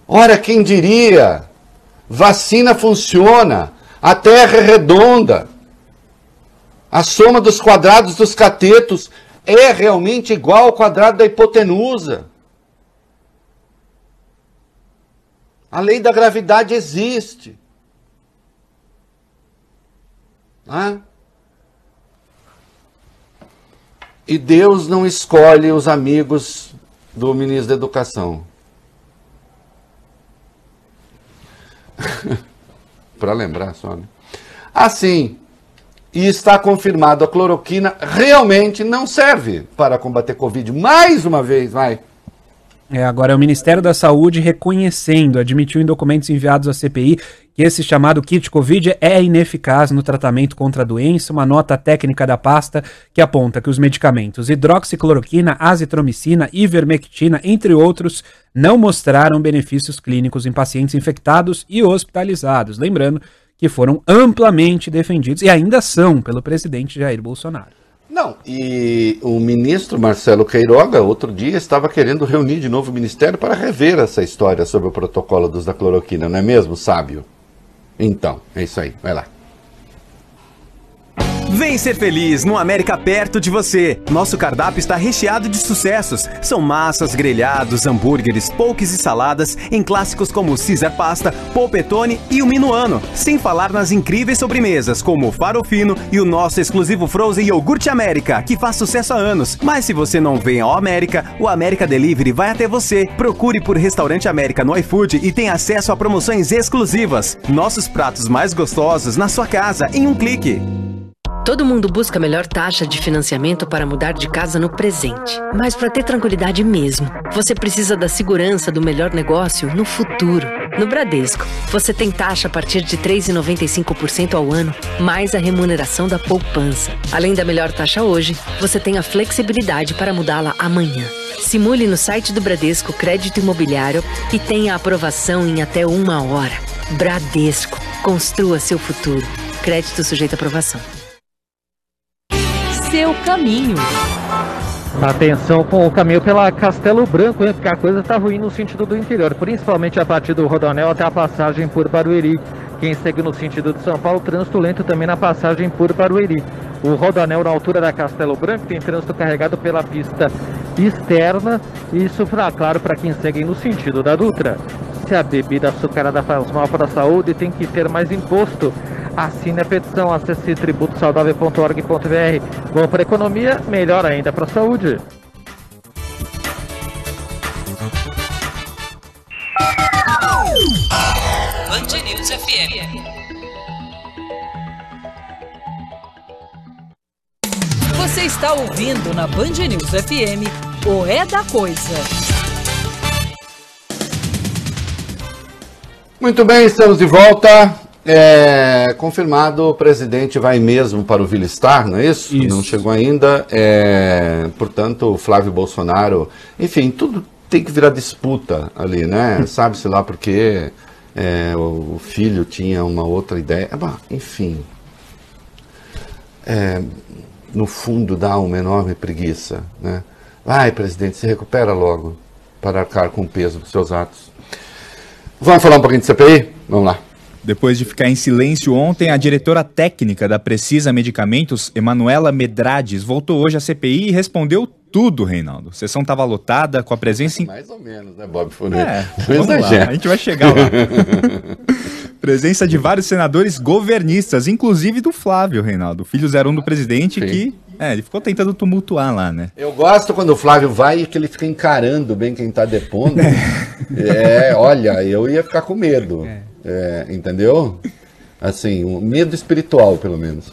Ora, quem diria? Vacina funciona, a Terra é redonda, a soma dos quadrados dos catetos é realmente igual ao quadrado da hipotenusa. A lei da gravidade existe. Ah? E Deus não escolhe os amigos do ministro da Educação. Para lembrar só, né? Assim, e está confirmado, a cloroquina realmente não serve para combater Covid. Mais uma vez, vai. Agora é o Ministério da Saúde reconhecendo, admitiu em documentos enviados à CPI que esse chamado kit Covid é ineficaz no tratamento contra a doença. Uma nota técnica da pasta que aponta que os medicamentos hidroxicloroquina, azitromicina, ivermectina, entre outros, não mostraram benefícios clínicos em pacientes infectados e hospitalizados. Lembrando que foram amplamente defendidos e ainda são pelo presidente Jair Bolsonaro. Não, e o ministro Marcelo Queiroga, outro dia, estava querendo reunir de novo o ministério para rever essa história sobre o protocolo dos da cloroquina, não é mesmo, sábio? Então, é isso aí, vai lá. Vem ser feliz no América perto de você. Nosso cardápio está recheado de sucessos. São massas, grelhados, hambúrgueres, poques e saladas em clássicos como Caesar Pasta, Polpettone e o Minuano. Sem falar nas incríveis sobremesas como o Farofino e o nosso exclusivo Frozen Iogurte América, que faz sucesso há anos. Mas se você não vem ao América, o América Delivery vai até você. Procure por Restaurante América no iFood e tenha acesso a promoções exclusivas. Nossos pratos mais gostosos na sua casa em um clique. Todo mundo busca a melhor taxa de financiamento para mudar de casa no presente. Mas para ter tranquilidade mesmo, você precisa da segurança do melhor negócio no futuro. No Bradesco, você tem taxa a partir de 3,95% ao ano, mais a remuneração da poupança. Além da melhor taxa hoje, você tem a flexibilidade para mudá-la amanhã. Simule no site do Bradesco Crédito Imobiliário e tenha aprovação em até 1 hora. Bradesco, construa seu futuro. Crédito sujeito à aprovação. Seu caminho. Atenção com o caminho pela Castelo Branco, né? Porque a coisa está ruim no sentido do interior, principalmente a partir do Rodoanel até a passagem por Barueri. Quem segue no sentido de São Paulo, trânsito lento também na passagem por Barueri. O Rodoanel na altura da Castelo Branco tem trânsito carregado pela pista externa. Isso fica claro para quem segue no sentido da Dutra. Se a bebida açucarada faz mal para a saúde, tem que ter mais imposto. Assine a petição, acesse tributosaudável.org.br. Bom para a economia, melhor ainda para a saúde. Band News FM. Você está ouvindo na Band News FM o É da Coisa. Muito bem, estamos de volta. Confirmado, o presidente vai mesmo para o Vilistar, não é isso? Isso. Não chegou ainda. Portanto, o Flávio Bolsonaro... Enfim, tudo tem que virar disputa ali, né? Sabe-se lá porque o filho tinha uma outra ideia. Enfim. No fundo dá uma enorme preguiça, né? Vai, presidente, se recupera logo para arcar com o peso dos seus atos. Vamos falar um pouquinho de CPI? Vamos lá. Depois de ficar em silêncio ontem, a diretora técnica da Precisa Medicamentos, Emanuela Medrades, voltou hoje à CPI e respondeu tudo, Reinaldo. A sessão estava lotada, com a presença... Mais ou menos, né, Bob Furruia? Vamos lá, a gente vai chegar lá. Presença de vários senadores governistas, inclusive do Flávio, Reinaldo, filho 01 do presidente, sim. Que ele ficou tentando tumultuar lá, né? Eu gosto quando o Flávio vai e que ele fica encarando bem quem tá depondo. Olha, eu ia ficar com medo, entendeu? Assim, um medo espiritual, pelo menos.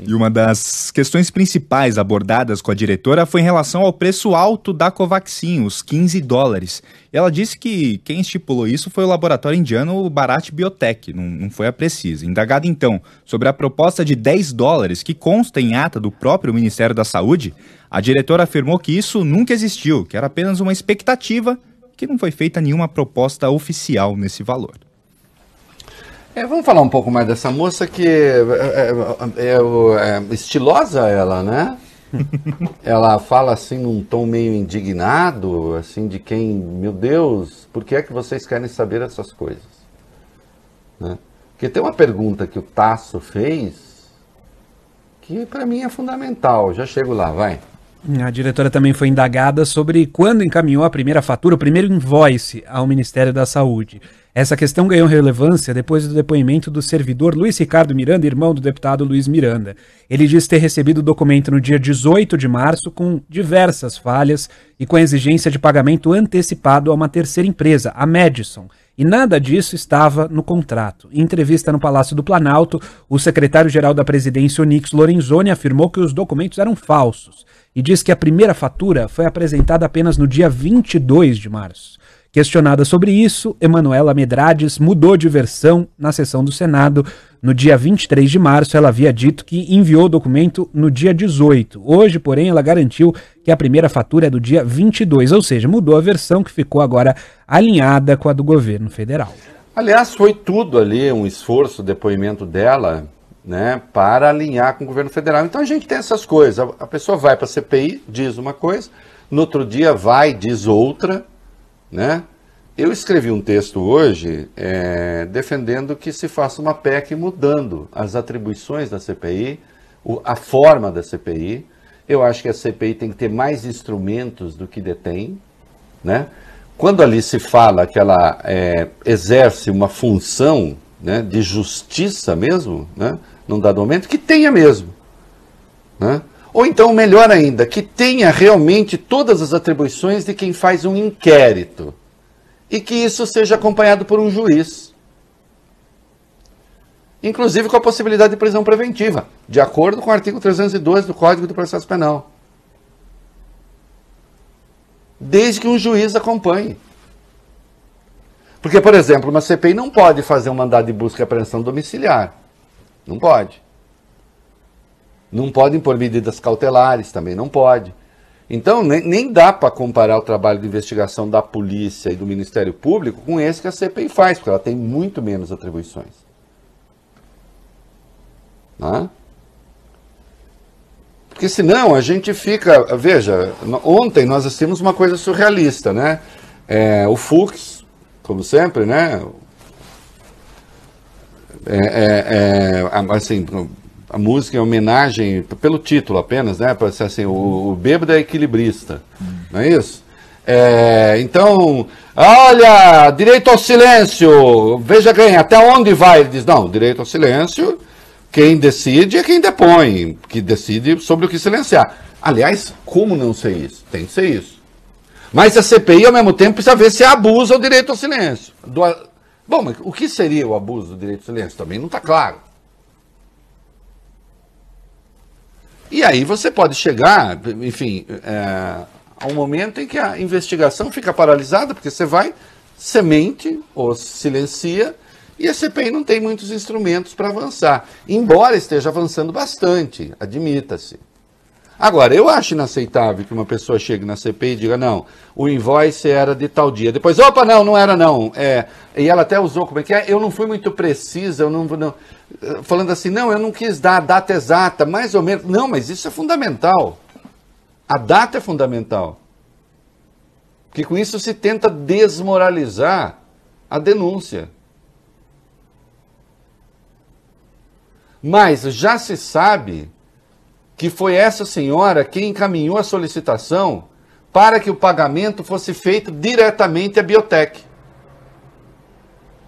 E uma das questões principais abordadas com a diretora foi em relação ao preço alto da Covaxin, os $15. Ela disse que quem estipulou isso foi o laboratório indiano Bharat Biotech, não foi a Precisa. Indagada, então, sobre a proposta de $10 que consta em ata do próprio Ministério da Saúde, a diretora afirmou que isso nunca existiu, que era apenas uma expectativa, que não foi feita nenhuma proposta oficial nesse valor. Vamos falar um pouco mais dessa moça que é estilosa ela, né? Ela fala assim num tom meio indignado, assim de quem, meu Deus, por que é que vocês querem saber essas coisas? Né? Porque tem uma pergunta que o Tasso fez que para mim é fundamental, já chego lá, vai. A diretora também foi indagada sobre quando encaminhou a primeira fatura, o primeiro invoice ao Ministério da Saúde. Essa questão ganhou relevância depois do depoimento do servidor Luiz Ricardo Miranda, irmão do deputado Luiz Miranda. Ele diz ter recebido o documento no dia 18 de março com diversas falhas e com a exigência de pagamento antecipado a uma terceira empresa, a Madison. E nada disso estava no contrato. Em entrevista no Palácio do Planalto, o secretário-geral da presidência, Onyx Lorenzoni, afirmou que os documentos eram falsos e diz que a primeira fatura foi apresentada apenas no dia 22 de março. Questionada sobre isso, Emanuela Medrades mudou de versão na sessão do Senado. No dia 23 de março, ela havia dito que enviou o documento no dia 18. Hoje, porém, ela garantiu que a primeira fatura é do dia 22, ou seja, mudou a versão que ficou agora alinhada com a do governo federal. Aliás, foi tudo ali um esforço, depoimento dela, né, para alinhar com o governo federal. Então a gente tem essas coisas. A pessoa vai para a CPI, diz uma coisa, no outro dia vai, diz outra, né? Eu escrevi um texto hoje defendendo que se faça uma PEC mudando as atribuições da CPI, a forma da CPI. Eu acho que a CPI tem que ter mais instrumentos do que detém, né? Quando ali se fala que ela exerce uma função, né, de justiça mesmo, né, num dado momento, que tenha mesmo, né? Ou então, melhor ainda, que tenha realmente todas as atribuições de quem faz um inquérito. E que isso seja acompanhado por um juiz. Inclusive com a possibilidade de prisão preventiva, de acordo com o artigo 302 do Código de Processo Penal. Desde que um juiz acompanhe. Porque, por exemplo, uma CPI não pode fazer um mandado de busca e apreensão domiciliar. Não pode. Não pode impor medidas cautelares, também não pode. Então, nem dá para comparar o trabalho de investigação da polícia e do Ministério Público com esse que a CPI faz, porque ela tem muito menos atribuições. Né? Porque senão a gente fica... Veja, ontem nós assistimos uma coisa surrealista, né? O Fux, como sempre, né? Assim... A música é homenagem, pelo título apenas, né? Para ser assim, o bêbado é equilibrista, não é isso? Então, olha, direito ao silêncio, veja quem, até onde vai? Ele diz, não, direito ao silêncio, quem decide é quem depõe, que decide sobre o que silenciar. Aliás, como não ser isso? Tem que ser isso. Mas a CPI, ao mesmo tempo, precisa ver se abusa o direito ao silêncio. Bom, mas o que seria o abuso do direito ao silêncio? Também não está claro. E aí você pode chegar, enfim, a um momento em que a investigação fica paralisada, porque você vai, você mente ou silencia, e a CPI não tem muitos instrumentos para avançar, embora esteja avançando bastante, admita-se. Agora, eu acho inaceitável que uma pessoa chegue na CPI e diga, não, o invoice era de tal dia, depois, opa, não era não, e ela até usou, como é que é, eu não fui muito precisa, eu não falando assim, não, eu não quis dar a data exata, mais ou menos, não, mas isso é fundamental, a data é fundamental, porque com isso se tenta desmoralizar a denúncia. Mas já se sabe que foi essa senhora quem encaminhou a solicitação para que o pagamento fosse feito diretamente à Biotech.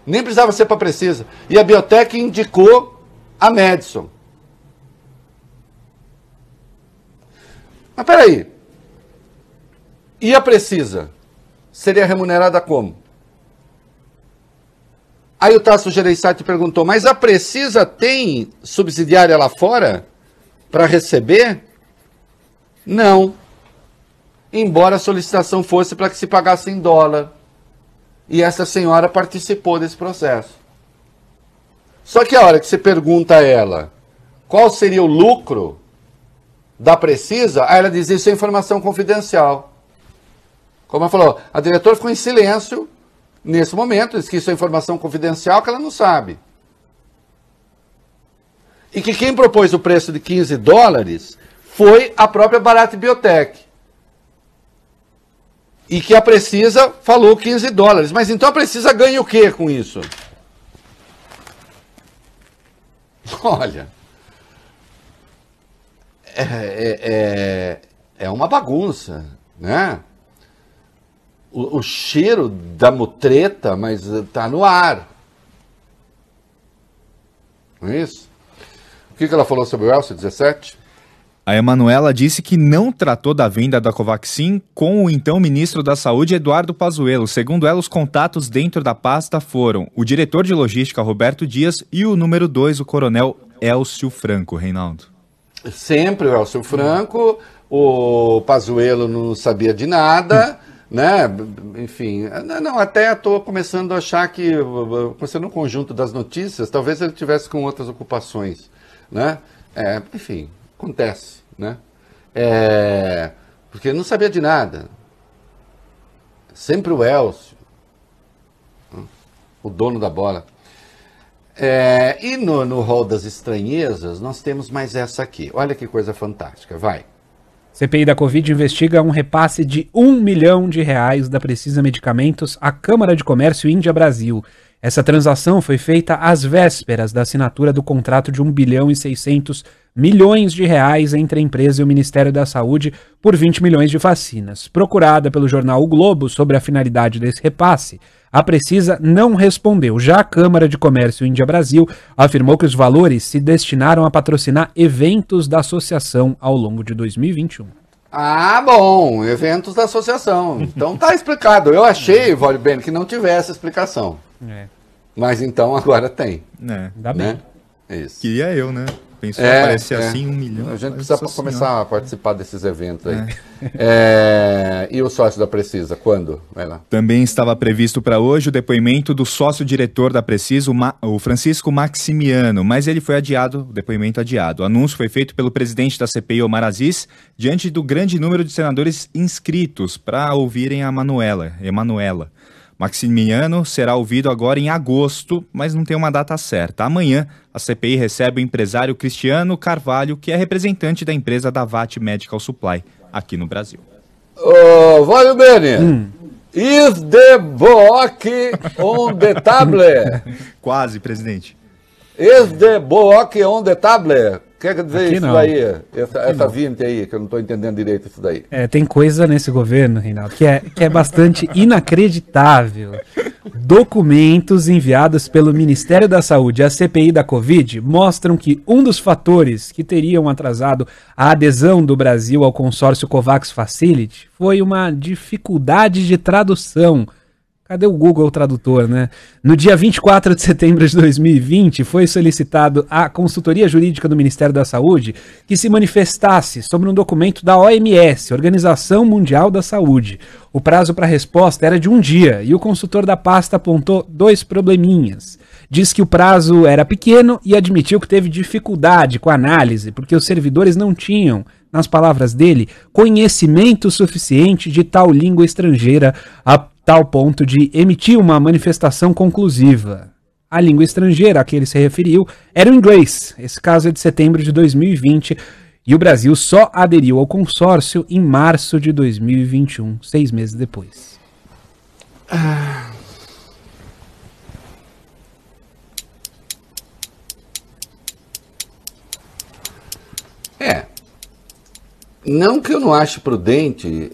Nem precisava ser para Precisa. E a Biotech indicou a Madison. Mas peraí. E a Precisa? Seria remunerada como? Aí o Tasso Gereissati perguntou, mas a Precisa tem subsidiária lá fora? para receber? Não. Embora a solicitação fosse para que se pagasse em dólar. E essa senhora participou desse processo. Só que a hora que você pergunta a ela qual seria o lucro da Precisa, aí ela diz, isso é informação confidencial. Como ela falou, a diretora ficou em silêncio nesse momento, diz que isso é informação confidencial que ela não sabe. E que quem propôs o preço de 15 dólares foi a própria Bharat Biotech. E que a Precisa falou 15 dólares. Mas então a Precisa ganha o quê com isso? Olha, é uma bagunça, né? O cheiro da mutreta, mas tá no ar. Não é isso? O que ela falou sobre o Elcio 17? A Emanuela disse que não tratou da venda da Covaxin com o então ministro da Saúde, Eduardo Pazuello. Segundo ela, os contatos dentro da pasta foram o diretor de logística, Roberto Dias, e o número 2, o coronel Elcio Franco, Reinaldo. Sempre o Elcio Franco, o Pazuello não sabia de nada, né? Enfim, não, até estou começando a achar que, considerando o conjunto das notícias, talvez ele tivesse com outras ocupações, né? Enfim... Acontece, né? Porque ele não sabia de nada. Sempre o Elcio, o dono da bola. E no rol das estranhezas, nós temos mais essa aqui. Olha que coisa fantástica, vai. CPI da Covid investiga um repasse de R$1 milhão da Precisa Medicamentos à Câmara de Comércio Índia Brasil. Essa transação foi feita às vésperas da assinatura do contrato de R$1,6 bilhão entre a empresa e o Ministério da Saúde por 20 milhões de vacinas. Procurada pelo jornal O Globo sobre a finalidade desse repasse, a Precisa não respondeu. Já a Câmara de Comércio Índia Brasil afirmou que os valores se destinaram a patrocinar eventos da associação ao longo de 2021. Ah, bom, eventos da associação. Então tá explicado. Eu achei, Valibene, que não tivesse explicação. Mas então agora tem. Ainda bem. Isso. Queria eu, né? Pensou aparecer assim, R$1 milhão. A gente precisa começar a participar desses eventos aí. E o sócio da Precisa, quando? Vai lá. Também estava previsto para hoje o depoimento do sócio-diretor da Precisa, o Francisco Maximiano, mas ele foi adiado, o depoimento adiado. O anúncio foi feito pelo presidente da CPI, Omar Aziz, diante do grande número de senadores inscritos para ouvirem a Emanuela. Maximiano será ouvido agora em agosto, mas não tem uma data certa. Amanhã, a CPI recebe o empresário Cristiano Carvalho, que é representante da empresa Davat Medical Supply aqui no Brasil. Oh, Valibene, is the book on the table? Quase, presidente. Is the book on the table? Quer dizer aqui isso não. Daí, essa vinte aí, que eu não estou entendendo direito isso daí. Tem coisa nesse governo, Reinaldo, que é bastante inacreditável. Documentos enviados pelo Ministério da Saúde à CPI da Covid mostram que um dos fatores que teriam atrasado a adesão do Brasil ao consórcio Covax Facility foi uma dificuldade de tradução. Cadê o Google Tradutor, né? No dia 24 de setembro de 2020, foi solicitado à Consultoria Jurídica do Ministério da Saúde que se manifestasse sobre um documento da OMS, Organização Mundial da Saúde. O prazo para a resposta era de 1 dia e o consultor da pasta apontou 2 probleminhas. Diz que o prazo era pequeno e admitiu que teve dificuldade com a análise, porque os servidores não tinham, nas palavras dele, conhecimento suficiente de tal língua estrangeira a tal ponto de emitir uma manifestação conclusiva. A língua estrangeira a que ele se referiu era o inglês. Esse caso é de setembro de 2020 e o Brasil só aderiu ao consórcio em março de 2021, 6 meses depois. Não que eu não ache prudente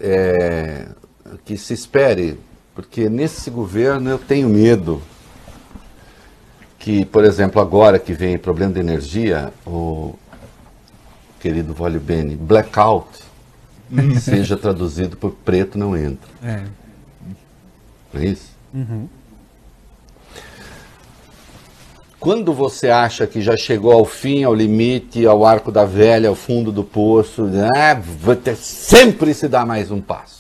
que se espere... Porque nesse governo eu tenho medo que, por exemplo, agora que vem problema de energia, o querido Valibene, blackout, seja traduzido por preto não entra. Não é isso? Quando você acha que já chegou ao fim, ao limite, ao arco da velha, ao fundo do poço, né? Sempre se dá mais um passo.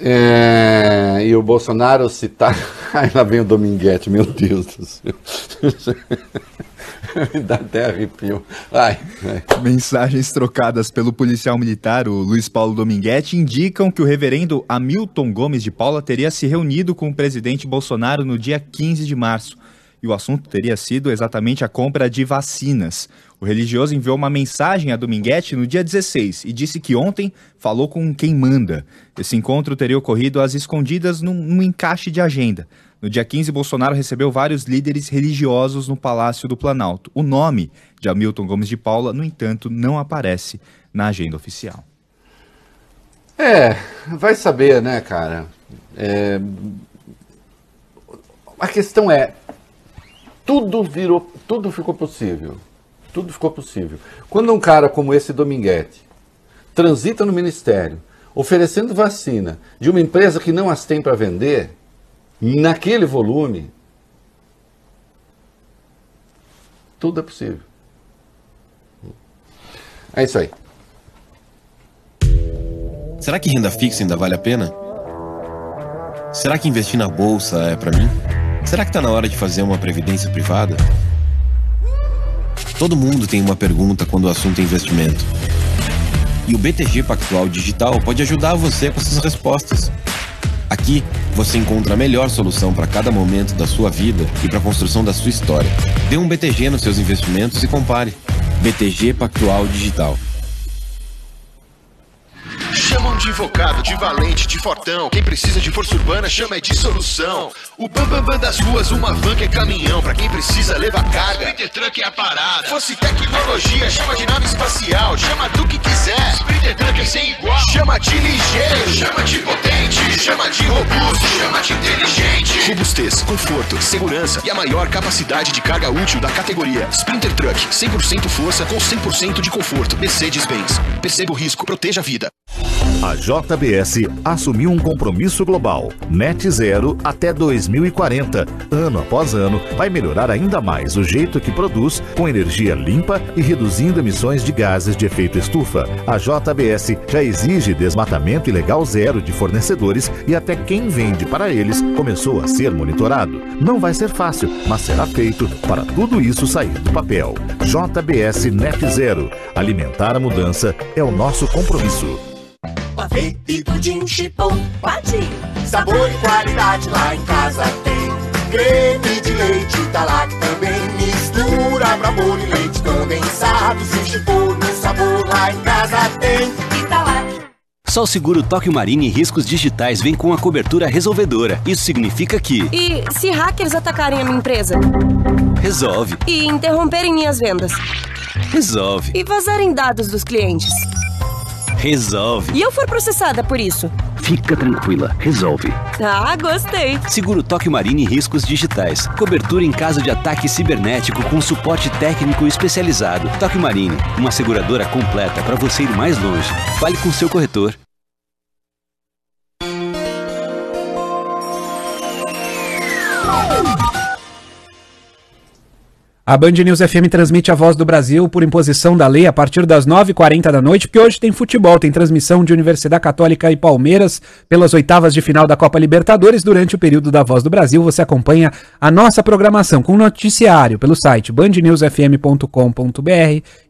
É, e o Bolsonaro citar... Ai, lá vem o Dominguete, meu Deus do céu. Me dá até arrepio. Ai, ai. Mensagens trocadas pelo policial militar, o Luiz Paulo Dominguete, indicam que o reverendo Hamilton Gomes de Paula teria se reunido com o presidente Bolsonaro no dia 15 de março. E o assunto teria sido exatamente a compra de vacinas. O religioso enviou uma mensagem a Dominguete no dia 16 e disse que ontem falou com quem manda. Esse encontro teria ocorrido às escondidas num encaixe de agenda. No dia 15, Bolsonaro recebeu vários líderes religiosos no Palácio do Planalto. O nome de Hamilton Gomes de Paula, no entanto, não aparece na agenda oficial. É, vai saber, né, cara? É... A questão é, tudo ficou possível. Tudo ficou possível. Quando um cara como esse Dominguete transita no ministério, oferecendo vacina de uma empresa que não as tem para vender... Naquele volume, tudo é possível. É isso aí. Será que renda fixa ainda vale a pena? Será que investir na bolsa é pra mim? Será que tá na hora de fazer uma previdência privada? Todo mundo tem uma pergunta quando o assunto é investimento. E o BTG Pactual Digital pode ajudar você com essas respostas. Aqui, você encontra a melhor solução para cada momento da sua vida e para a construção da sua história. Dê um BTG nos seus investimentos e compare. BTG Pactual Digital. Chamam de invocado, de valente, de fortão. Quem precisa de força urbana chama é de solução. O bambambam das ruas, uma van que é caminhão. Pra quem precisa, leva carga. Sprinter Truck é a parada. Fosse tecnologia, chama de nave espacial. Chama do que quiser. Sprinter Truck é sem igual. Chama de ligeiro, chama de potente, chama de robusto, chama de inteligente. Robustez, conforto, segurança e a maior capacidade de carga útil da categoria. Sprinter Truck, 100% força com 100% de conforto. Mercedes-Benz. Perceba o risco, proteja a vida. A JBS assumiu um compromisso global, net zero até 2040. Ano após ano, vai melhorar ainda mais o jeito que produz, com energia limpa e reduzindo emissões de gases de efeito estufa. A JBS já exige desmatamento ilegal zero de fornecedores e até quem vende para eles começou a ser monitorado. Não vai ser fácil, mas será feito para tudo isso sair do papel. JBS Net Zero. Alimentar a mudança é o nosso compromisso. Pavê e pudim, chipom, patim. Sabor e qualidade lá em casa tem. Creme de leite Italac também. Mistura bravô e leite condensados. E chipom no sabor lá em casa tem. Italac. Só o seguro Tóquio Marine e riscos digitais vem com a cobertura resolvedora. Isso significa que... E se hackers atacarem a minha empresa? Resolve. E interromperem minhas vendas? Resolve. E vazarem dados dos clientes? Resolve. E eu for processada por isso? Fica tranquila, resolve. Ah, gostei. Seguro Tóquio Marine e riscos digitais. Cobertura em caso de ataque cibernético com suporte técnico especializado. Tóquio Marine, uma seguradora completa para você ir mais longe. Fale com seu corretor. A Band News FM transmite a Voz do Brasil por imposição da lei a partir das 9h40 da noite, porque hoje tem futebol, tem transmissão de Universidade Católica e Palmeiras pelas oitavas de final da Copa Libertadores. Durante o período da Voz do Brasil, você acompanha a nossa programação com noticiário pelo site bandnewsfm.com.br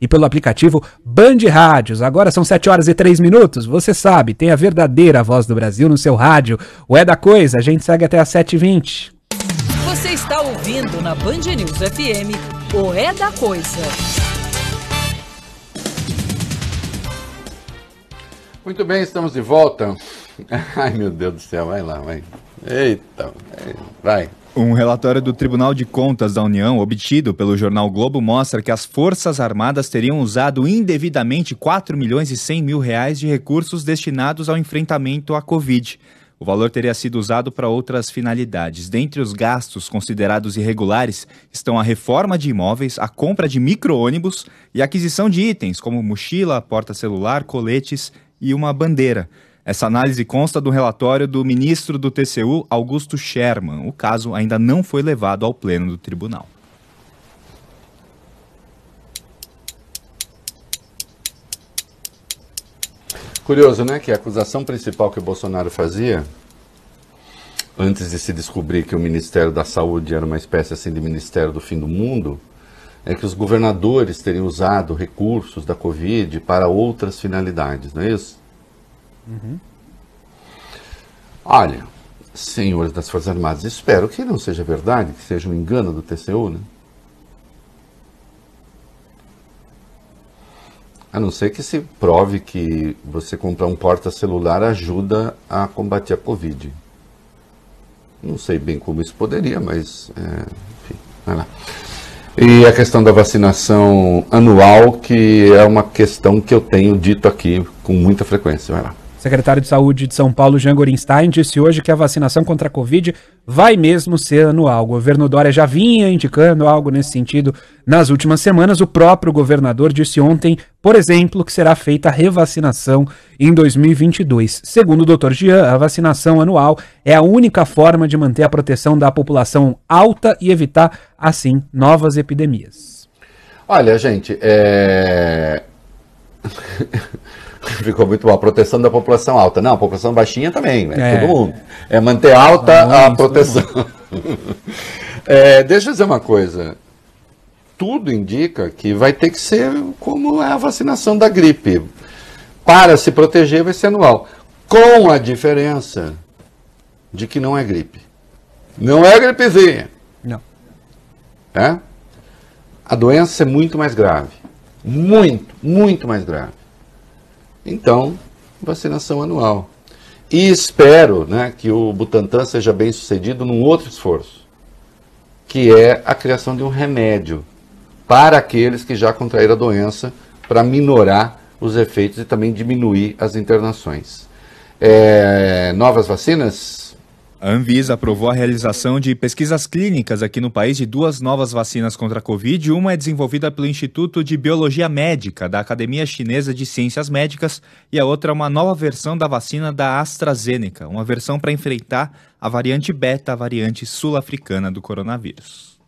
e pelo aplicativo Band Rádios. Agora são 7h03, você sabe, tem a verdadeira Voz do Brasil no seu rádio. O É da Coisa, a gente segue até às 7h20. Você está ouvindo na Band News FM o É da Coisa. Muito bem, estamos de volta. Ai, meu Deus do céu, vai lá, vai. Eita, vai. Um relatório do Tribunal de Contas da União, obtido pelo jornal Globo, mostra que as Forças Armadas teriam usado indevidamente R$4.100.000 de recursos destinados ao enfrentamento à Covid. O valor teria sido usado para outras finalidades. Dentre os gastos considerados irregulares estão a reforma de imóveis, a compra de micro-ônibus e a aquisição de itens como mochila, porta-celular, coletes e uma bandeira. Essa análise consta do relatório do ministro do TCU, Augusto Sherman. O caso ainda não foi levado ao pleno do tribunal. Curioso, né? Que a acusação principal que o Bolsonaro fazia, antes de se descobrir que o Ministério da Saúde era uma espécie assim de Ministério do Fim do Mundo, é que os governadores teriam usado recursos da Covid para outras finalidades, não é isso? Uhum. Olha, senhores das Forças Armadas, espero que não seja verdade, que seja um engano do TCU, né? A não ser que se prove que você comprar um porta-celular ajuda a combater a Covid. Não sei bem como isso poderia, mas... enfim, vai lá. E a questão da vacinação anual, que é uma questão que eu tenho dito aqui com muita frequência. Vai lá. Secretário de Saúde de São Paulo, Jean Gorinchteyn, disse hoje que a vacinação contra a Covid vai mesmo ser anual. O governo Dória já vinha indicando algo nesse sentido nas últimas semanas. O próprio governador disse ontem, por exemplo, que será feita a revacinação em 2022. Segundo o Dr. Jean, a vacinação anual é a única forma de manter a proteção da população alta e evitar, assim, novas epidemias. Olha, gente, ficou muito bom. A proteção da população alta. Não, a população baixinha também, né? Todo mundo. É manter alta a proteção. Deixa eu dizer uma coisa. Tudo indica que vai ter que ser como a vacinação da gripe. Para se proteger vai ser anual. Com a diferença de que não é gripe. Não é gripezinha. Não. É? A doença é muito mais grave. Muito, muito mais grave. Então, vacinação anual. E espero, né, que o Butantan seja bem sucedido num outro esforço, que é a criação de um remédio para aqueles que já contraíram a doença, para minorar os efeitos e também diminuir as internações. Novas vacinas? A Anvisa aprovou a realização de pesquisas clínicas aqui no país de duas novas vacinas contra a Covid. Uma é desenvolvida pelo Instituto de Biologia Médica da Academia Chinesa de Ciências Médicas e a outra é uma nova versão da vacina da AstraZeneca, uma versão para enfrentar a variante beta, a variante sul-africana do coronavírus.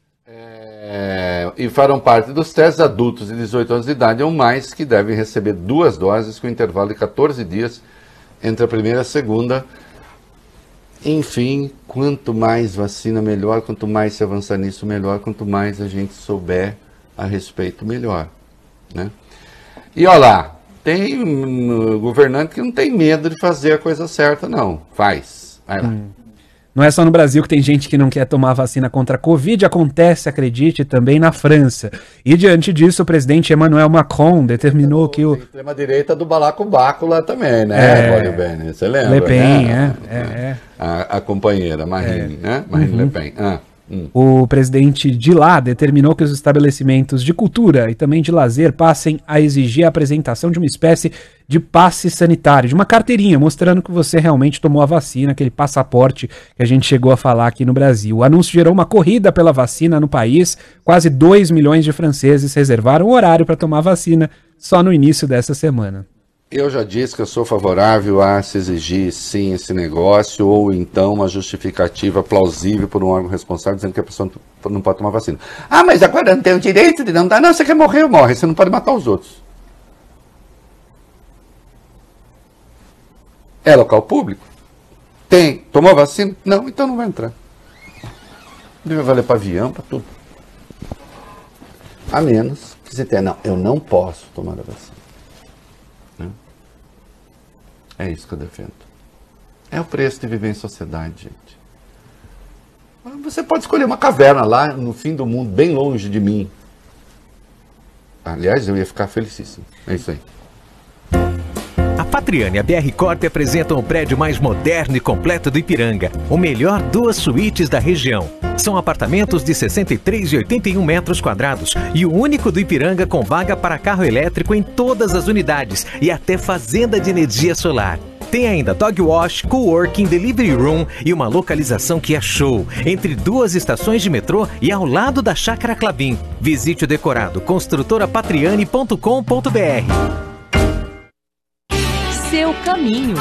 E farão parte dos testes adultos de 18 anos de idade ou mais que devem receber duas doses com intervalo de 14 dias entre a primeira e a segunda. Enfim, quanto mais vacina, melhor. Quanto mais se avançar nisso, melhor. Quanto mais a gente souber a respeito, melhor. Né? E olha lá, tem governante que não tem medo de fazer a coisa certa, não. Faz. Vai lá. Não é só no Brasil que tem gente que não quer tomar vacina contra a Covid, acontece, acredite, também na França. E diante disso, o presidente Emmanuel Macron determinou que o... extrema-direita do balacobaco lá também, né, Valibene? Você lembra? Le Pen, né? A companheira, Marine, né? Marine Le Pen. O presidente de lá determinou que os estabelecimentos de cultura e também de lazer passem a exigir a apresentação de uma espécie de passe sanitário, de uma carteirinha, mostrando que você realmente tomou a vacina, aquele passaporte que a gente chegou a falar aqui no Brasil. O anúncio gerou uma corrida pela vacina no país. Quase 2 milhões de franceses reservaram o horário para tomar a vacina só no início dessa semana. Eu já disse que eu sou favorável a se exigir, sim, esse negócio, ou então uma justificativa plausível por um órgão responsável dizendo que a pessoa não pode tomar vacina. Ah, mas agora não tem o direito de não dar. Não, você quer morrer, morre. Você não pode matar os outros. É local público? Tem. Tomou vacina? Não, então não vai entrar. Deve valer para avião, para tudo. A menos que você tenha. Não, eu não posso tomar a vacina. É isso que eu defendo. É o preço de viver em sociedade, gente. Você pode escolher uma caverna lá no fim do mundo, bem longe de mim. Aliás, eu ia ficar felicíssimo. É isso aí. A Patriane e a BR Corp apresentam o prédio mais moderno e completo do Ipiranga. O melhor duas suítes da região. São apartamentos de 63 e 81 metros quadrados e o único do Ipiranga com vaga para carro elétrico em todas as unidades e até fazenda de energia solar. Tem ainda dog wash, coworking, delivery room e uma localização que é show, entre duas estações de metrô e ao lado da Chácara Clabim. Visite o decorado construtorapatriane.com.br. seu caminho.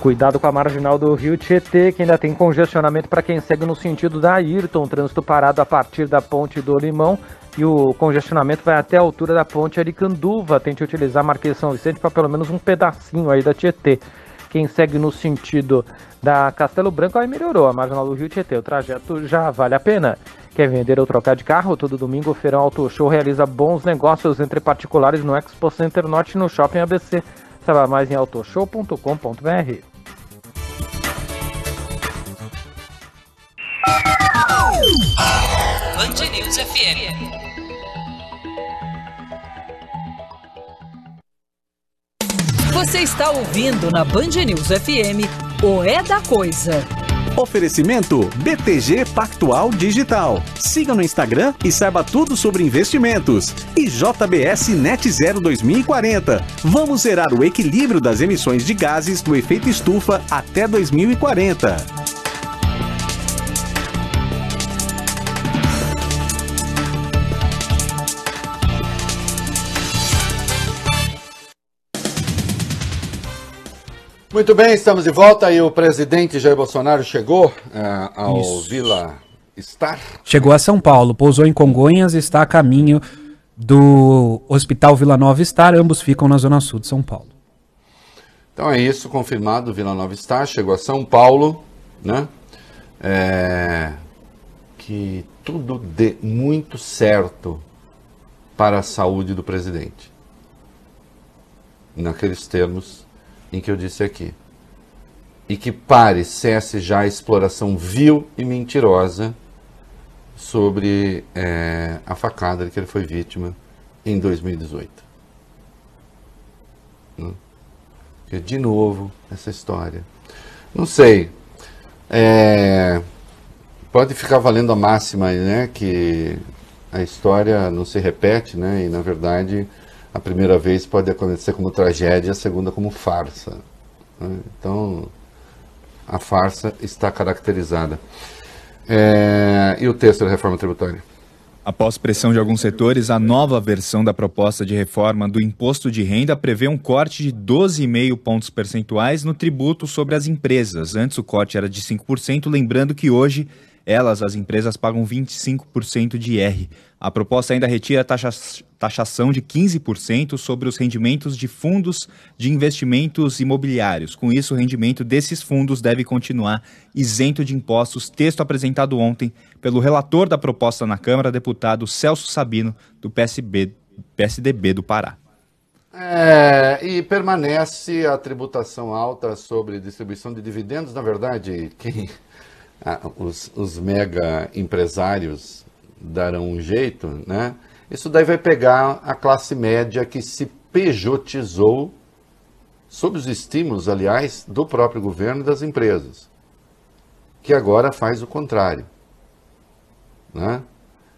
Cuidado com a marginal do Rio Tietê, que ainda tem congestionamento para quem segue no sentido da Ayrton. Trânsito parado a partir da Ponte do Limão e o congestionamento vai até a altura da Ponte Aricanduva. Tente utilizar a Marquês São Vicente para pelo menos um pedacinho aí da Tietê. Quem segue no sentido da Castelo Branco, aí melhorou a marginal do Rio Tietê. O trajeto já vale a pena. Quer vender ou trocar de carro? Todo domingo o Feirão Auto Show realiza bons negócios entre particulares no Expo Center Norte e no Shopping ABC. Saiba mais em autoshow.com.br. Band News FM. Você está ouvindo na Band News FM o É da Coisa. Oferecimento BTG Pactual Digital. Siga no Instagram e saiba tudo sobre investimentos. E JBS Net Zero 2040. Vamos zerar o equilíbrio das emissões de gases do efeito estufa até 2040. Muito bem, estamos de volta e o presidente Jair Bolsonaro chegou ao Vila Star. Chegou a São Paulo, pousou em Congonhas e está a caminho do Hospital Vila Nova Star. Ambos ficam na Zona Sul de São Paulo. Então é isso, confirmado, Vila Nova Star chegou a São Paulo, né? Que tudo dê muito certo para a saúde do presidente. Naqueles termos em que eu disse aqui, e que pare, cesse já a exploração vil e mentirosa sobre a facada de que ele foi vítima em 2018. E de novo, essa história. Não sei, pode ficar valendo a máxima, né, que a história não se repete, né, e na verdade a primeira vez pode acontecer como tragédia, a segunda como farsa. Então, a farsa está caracterizada. E o texto da reforma tributária? Após pressão de alguns setores, a nova versão da proposta de reforma do imposto de renda prevê um corte de 12,5 pontos percentuais no tributo sobre as empresas. Antes o corte era de 5%, lembrando que hoje as empresas, pagam 25% de IR. A proposta ainda retira a taxação de 15% sobre os rendimentos de fundos de investimentos imobiliários. Com isso, o rendimento desses fundos deve continuar isento de impostos. Texto apresentado ontem pelo relator da proposta na Câmara, deputado Celso Sabino, do PSDB do Pará. E permanece a tributação alta sobre distribuição de dividendos. Na verdade, os mega empresários darão um jeito, né? Isso daí vai pegar a classe média que se pejotizou sob os estímulos, aliás, do próprio governo e das empresas, que agora faz o contrário, né?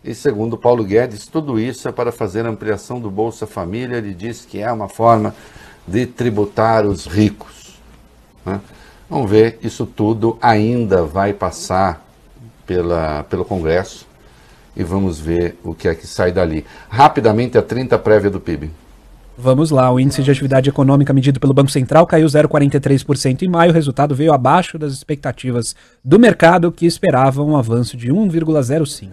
E segundo Paulo Guedes, tudo isso é para fazer a ampliação do Bolsa Família. Ele diz que é uma forma de tributar os ricos, né? Vamos ver, isso tudo ainda vai passar pelo Congresso e vamos ver o que é que sai dali. Rapidamente, a 30 prévia do PIB. Vamos lá, o índice de atividade econômica medido pelo Banco Central caiu 0,43% em maio. O resultado veio abaixo das expectativas do mercado, que esperava um avanço de 1,05%.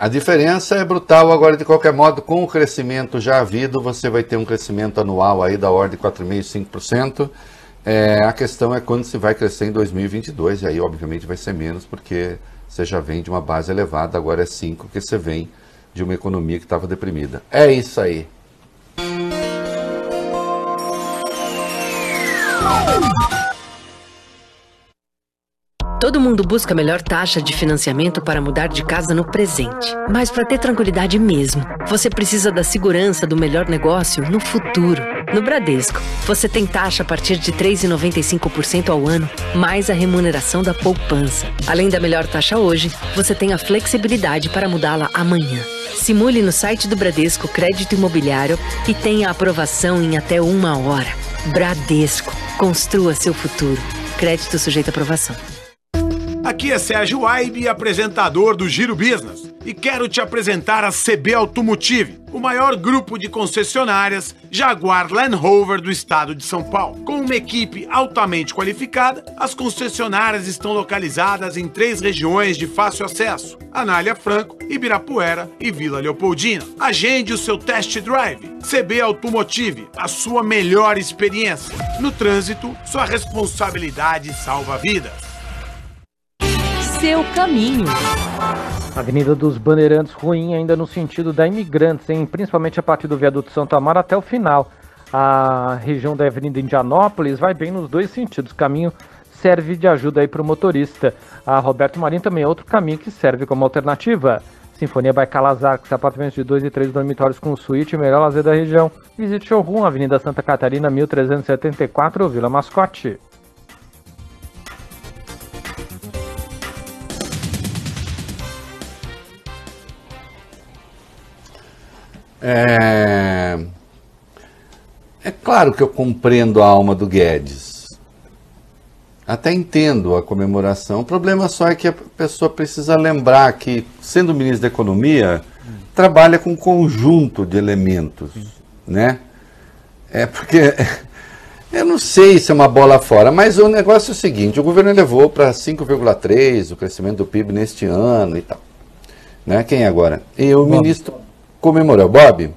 A diferença é brutal. Agora, de qualquer modo, com o crescimento já havido, você vai ter um crescimento anual aí da ordem de 4,5%, 5%. A questão é quando se vai crescer em 2022, e aí obviamente vai ser menos, porque você já vem de uma base elevada, agora é 5, que você vem de uma economia que estava deprimida. É isso aí. Todo mundo busca a melhor taxa de financiamento para mudar de casa no presente. Mas para ter tranquilidade mesmo, você precisa da segurança do melhor negócio no futuro. No Bradesco, você tem taxa a partir de 3,95% ao ano, mais a remuneração da poupança. Além da melhor taxa hoje, você tem a flexibilidade para mudá-la amanhã. Simule no site do Bradesco Crédito Imobiliário e tenha aprovação em até 1 hora. Bradesco, construa seu futuro. Crédito sujeito à aprovação. Aqui é Sérgio Aibe, apresentador do Giro Business, e quero te apresentar a CB Automotive, o maior grupo de concessionárias Jaguar Land Rover do estado de São Paulo. Com uma equipe altamente qualificada, as concessionárias estão localizadas em 3 regiões de fácil acesso: Anália Franco, Ibirapuera e Vila Leopoldina. Agende o seu test drive. CB Automotive, a sua melhor experiência. No trânsito, sua responsabilidade salva vidas. Seu caminho. Avenida dos Bandeirantes ruim ainda no sentido da Imigrantes, hein? Principalmente a partir do viaduto Santo Amaro até o final. A região da Avenida Indianópolis vai bem nos dois sentidos. O caminho serve de ajuda aí para o motorista. A Roberto Marinho também é outro caminho que serve como alternativa. Sinfonia by Calas Artes, apartamentos de 2 e 3 dormitórios com suíte, melhor lazer da região. Visite showroom, Avenida Santa Catarina, 1374, Vila Mascote. É claro que eu compreendo a alma do Guedes. Até entendo a comemoração. O problema só é que a pessoa precisa lembrar que, sendo ministro da Economia, trabalha com um conjunto de elementos, né? Porque eu não sei se é uma bola fora, mas o negócio é o seguinte: o governo elevou para 5,3% o crescimento do PIB neste ano e tal, né? Quem agora? E o ministro comemorou, Bob?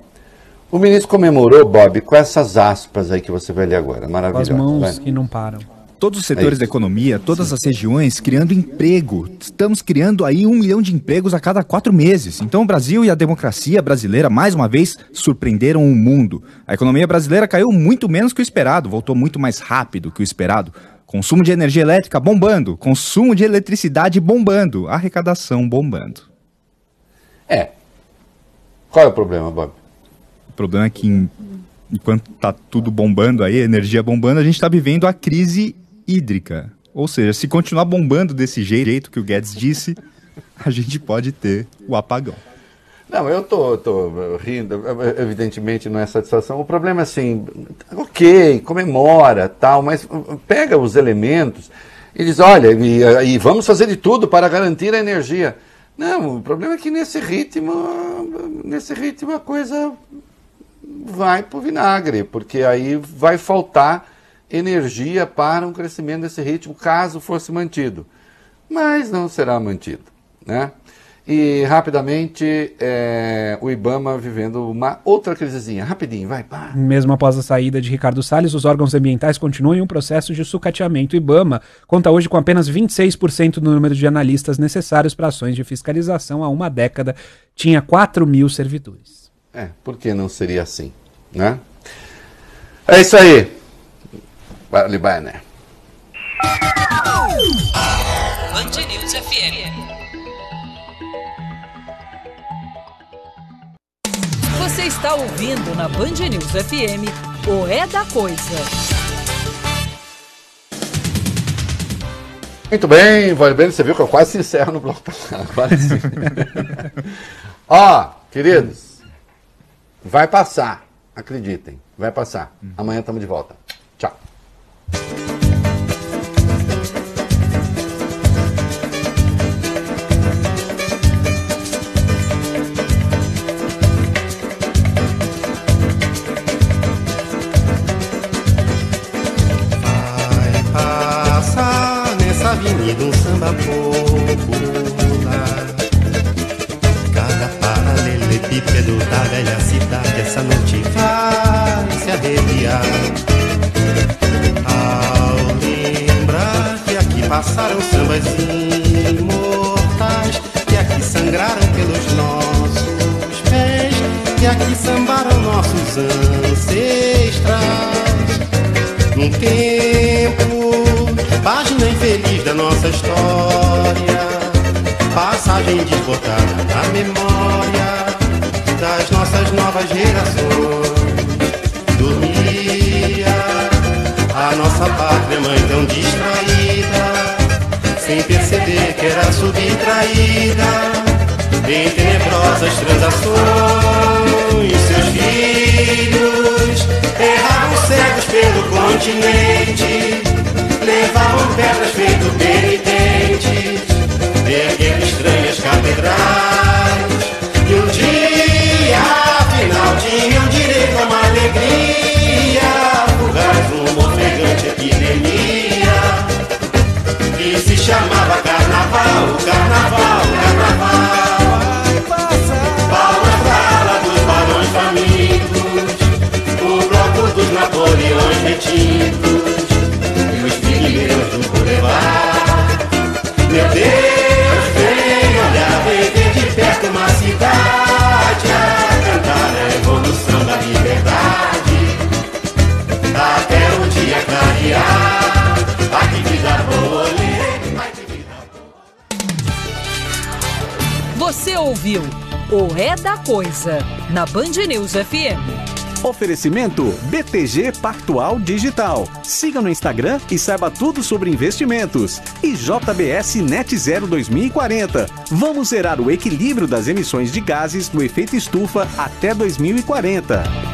O ministro comemorou, Bob, com essas aspas aí que você vai ler agora. Maravilhoso. Com as mãos que não param. Todos os setores da economia, todas as regiões criando emprego. Estamos criando aí 1 milhão de empregos a cada 4 meses. Então o Brasil e a democracia brasileira, mais uma vez, surpreenderam o mundo. A economia brasileira caiu muito menos que o esperado, voltou muito mais rápido que o esperado. Consumo de energia elétrica bombando, consumo de eletricidade bombando, arrecadação bombando. Qual é o problema, Bob? O problema é que, enquanto está tudo bombando aí, energia bombando, a gente está vivendo a crise hídrica. Ou seja, se continuar bombando desse jeito que o Guedes disse, a gente pode ter o apagão. Não, eu tô rindo, evidentemente não é satisfação. O problema é assim, ok, comemora, tal, mas pega os elementos e diz, olha, e vamos fazer de tudo para garantir a energia. Não, o problema é que nesse ritmo a coisa vai pro vinagre, porque aí vai faltar energia para um crescimento desse ritmo, caso fosse mantido. Mas não será mantido, né? E rapidamente o IBAMA vivendo uma outra crisezinha. Rapidinho, vai, pá. Mesmo após a saída de Ricardo Salles, os órgãos ambientais continuam em um processo de sucateamento. O IBAMA conta hoje com apenas 26% do número de analistas necessários para ações de fiscalização. Há uma década tinha 4 mil servidores. Por que não seria assim, né? É isso aí. Valibene. Band News FM. Você está ouvindo na Band News FM o É da Coisa. Muito bem, Valibene, você viu que eu quase encerro no bloco. Quase. Ó, queridos, vai passar, acreditem, vai passar. Amanhã estamos de volta. Tchau. Avenida, um samba popular. Cada paralelepípedo da velha cidade, essa noite vai se arrepiar ao lembrar que aqui passaram sambas imortais, que aqui sangraram pelos nossos pés, que aqui sambaram nossos ancestrais. Num tempo, página infeliz da nossa história, passagem desbotada na memória das nossas novas gerações. Dormia a nossa pátria mãe tão distraída, sem perceber que era subtraída em tenebrosas transações. Seus filhos erravam cegos pelo continente, levavam pedras feito penitentes, erguendo estranhas catedrais. E um dia, afinal, Você ouviu o É da Coisa, na Band News FM. Oferecimento BTG Pactual Digital. Siga no Instagram e saiba tudo sobre investimentos. E JBS Net Zero 2040. Vamos zerar o equilíbrio das emissões de gases do efeito estufa até 2040.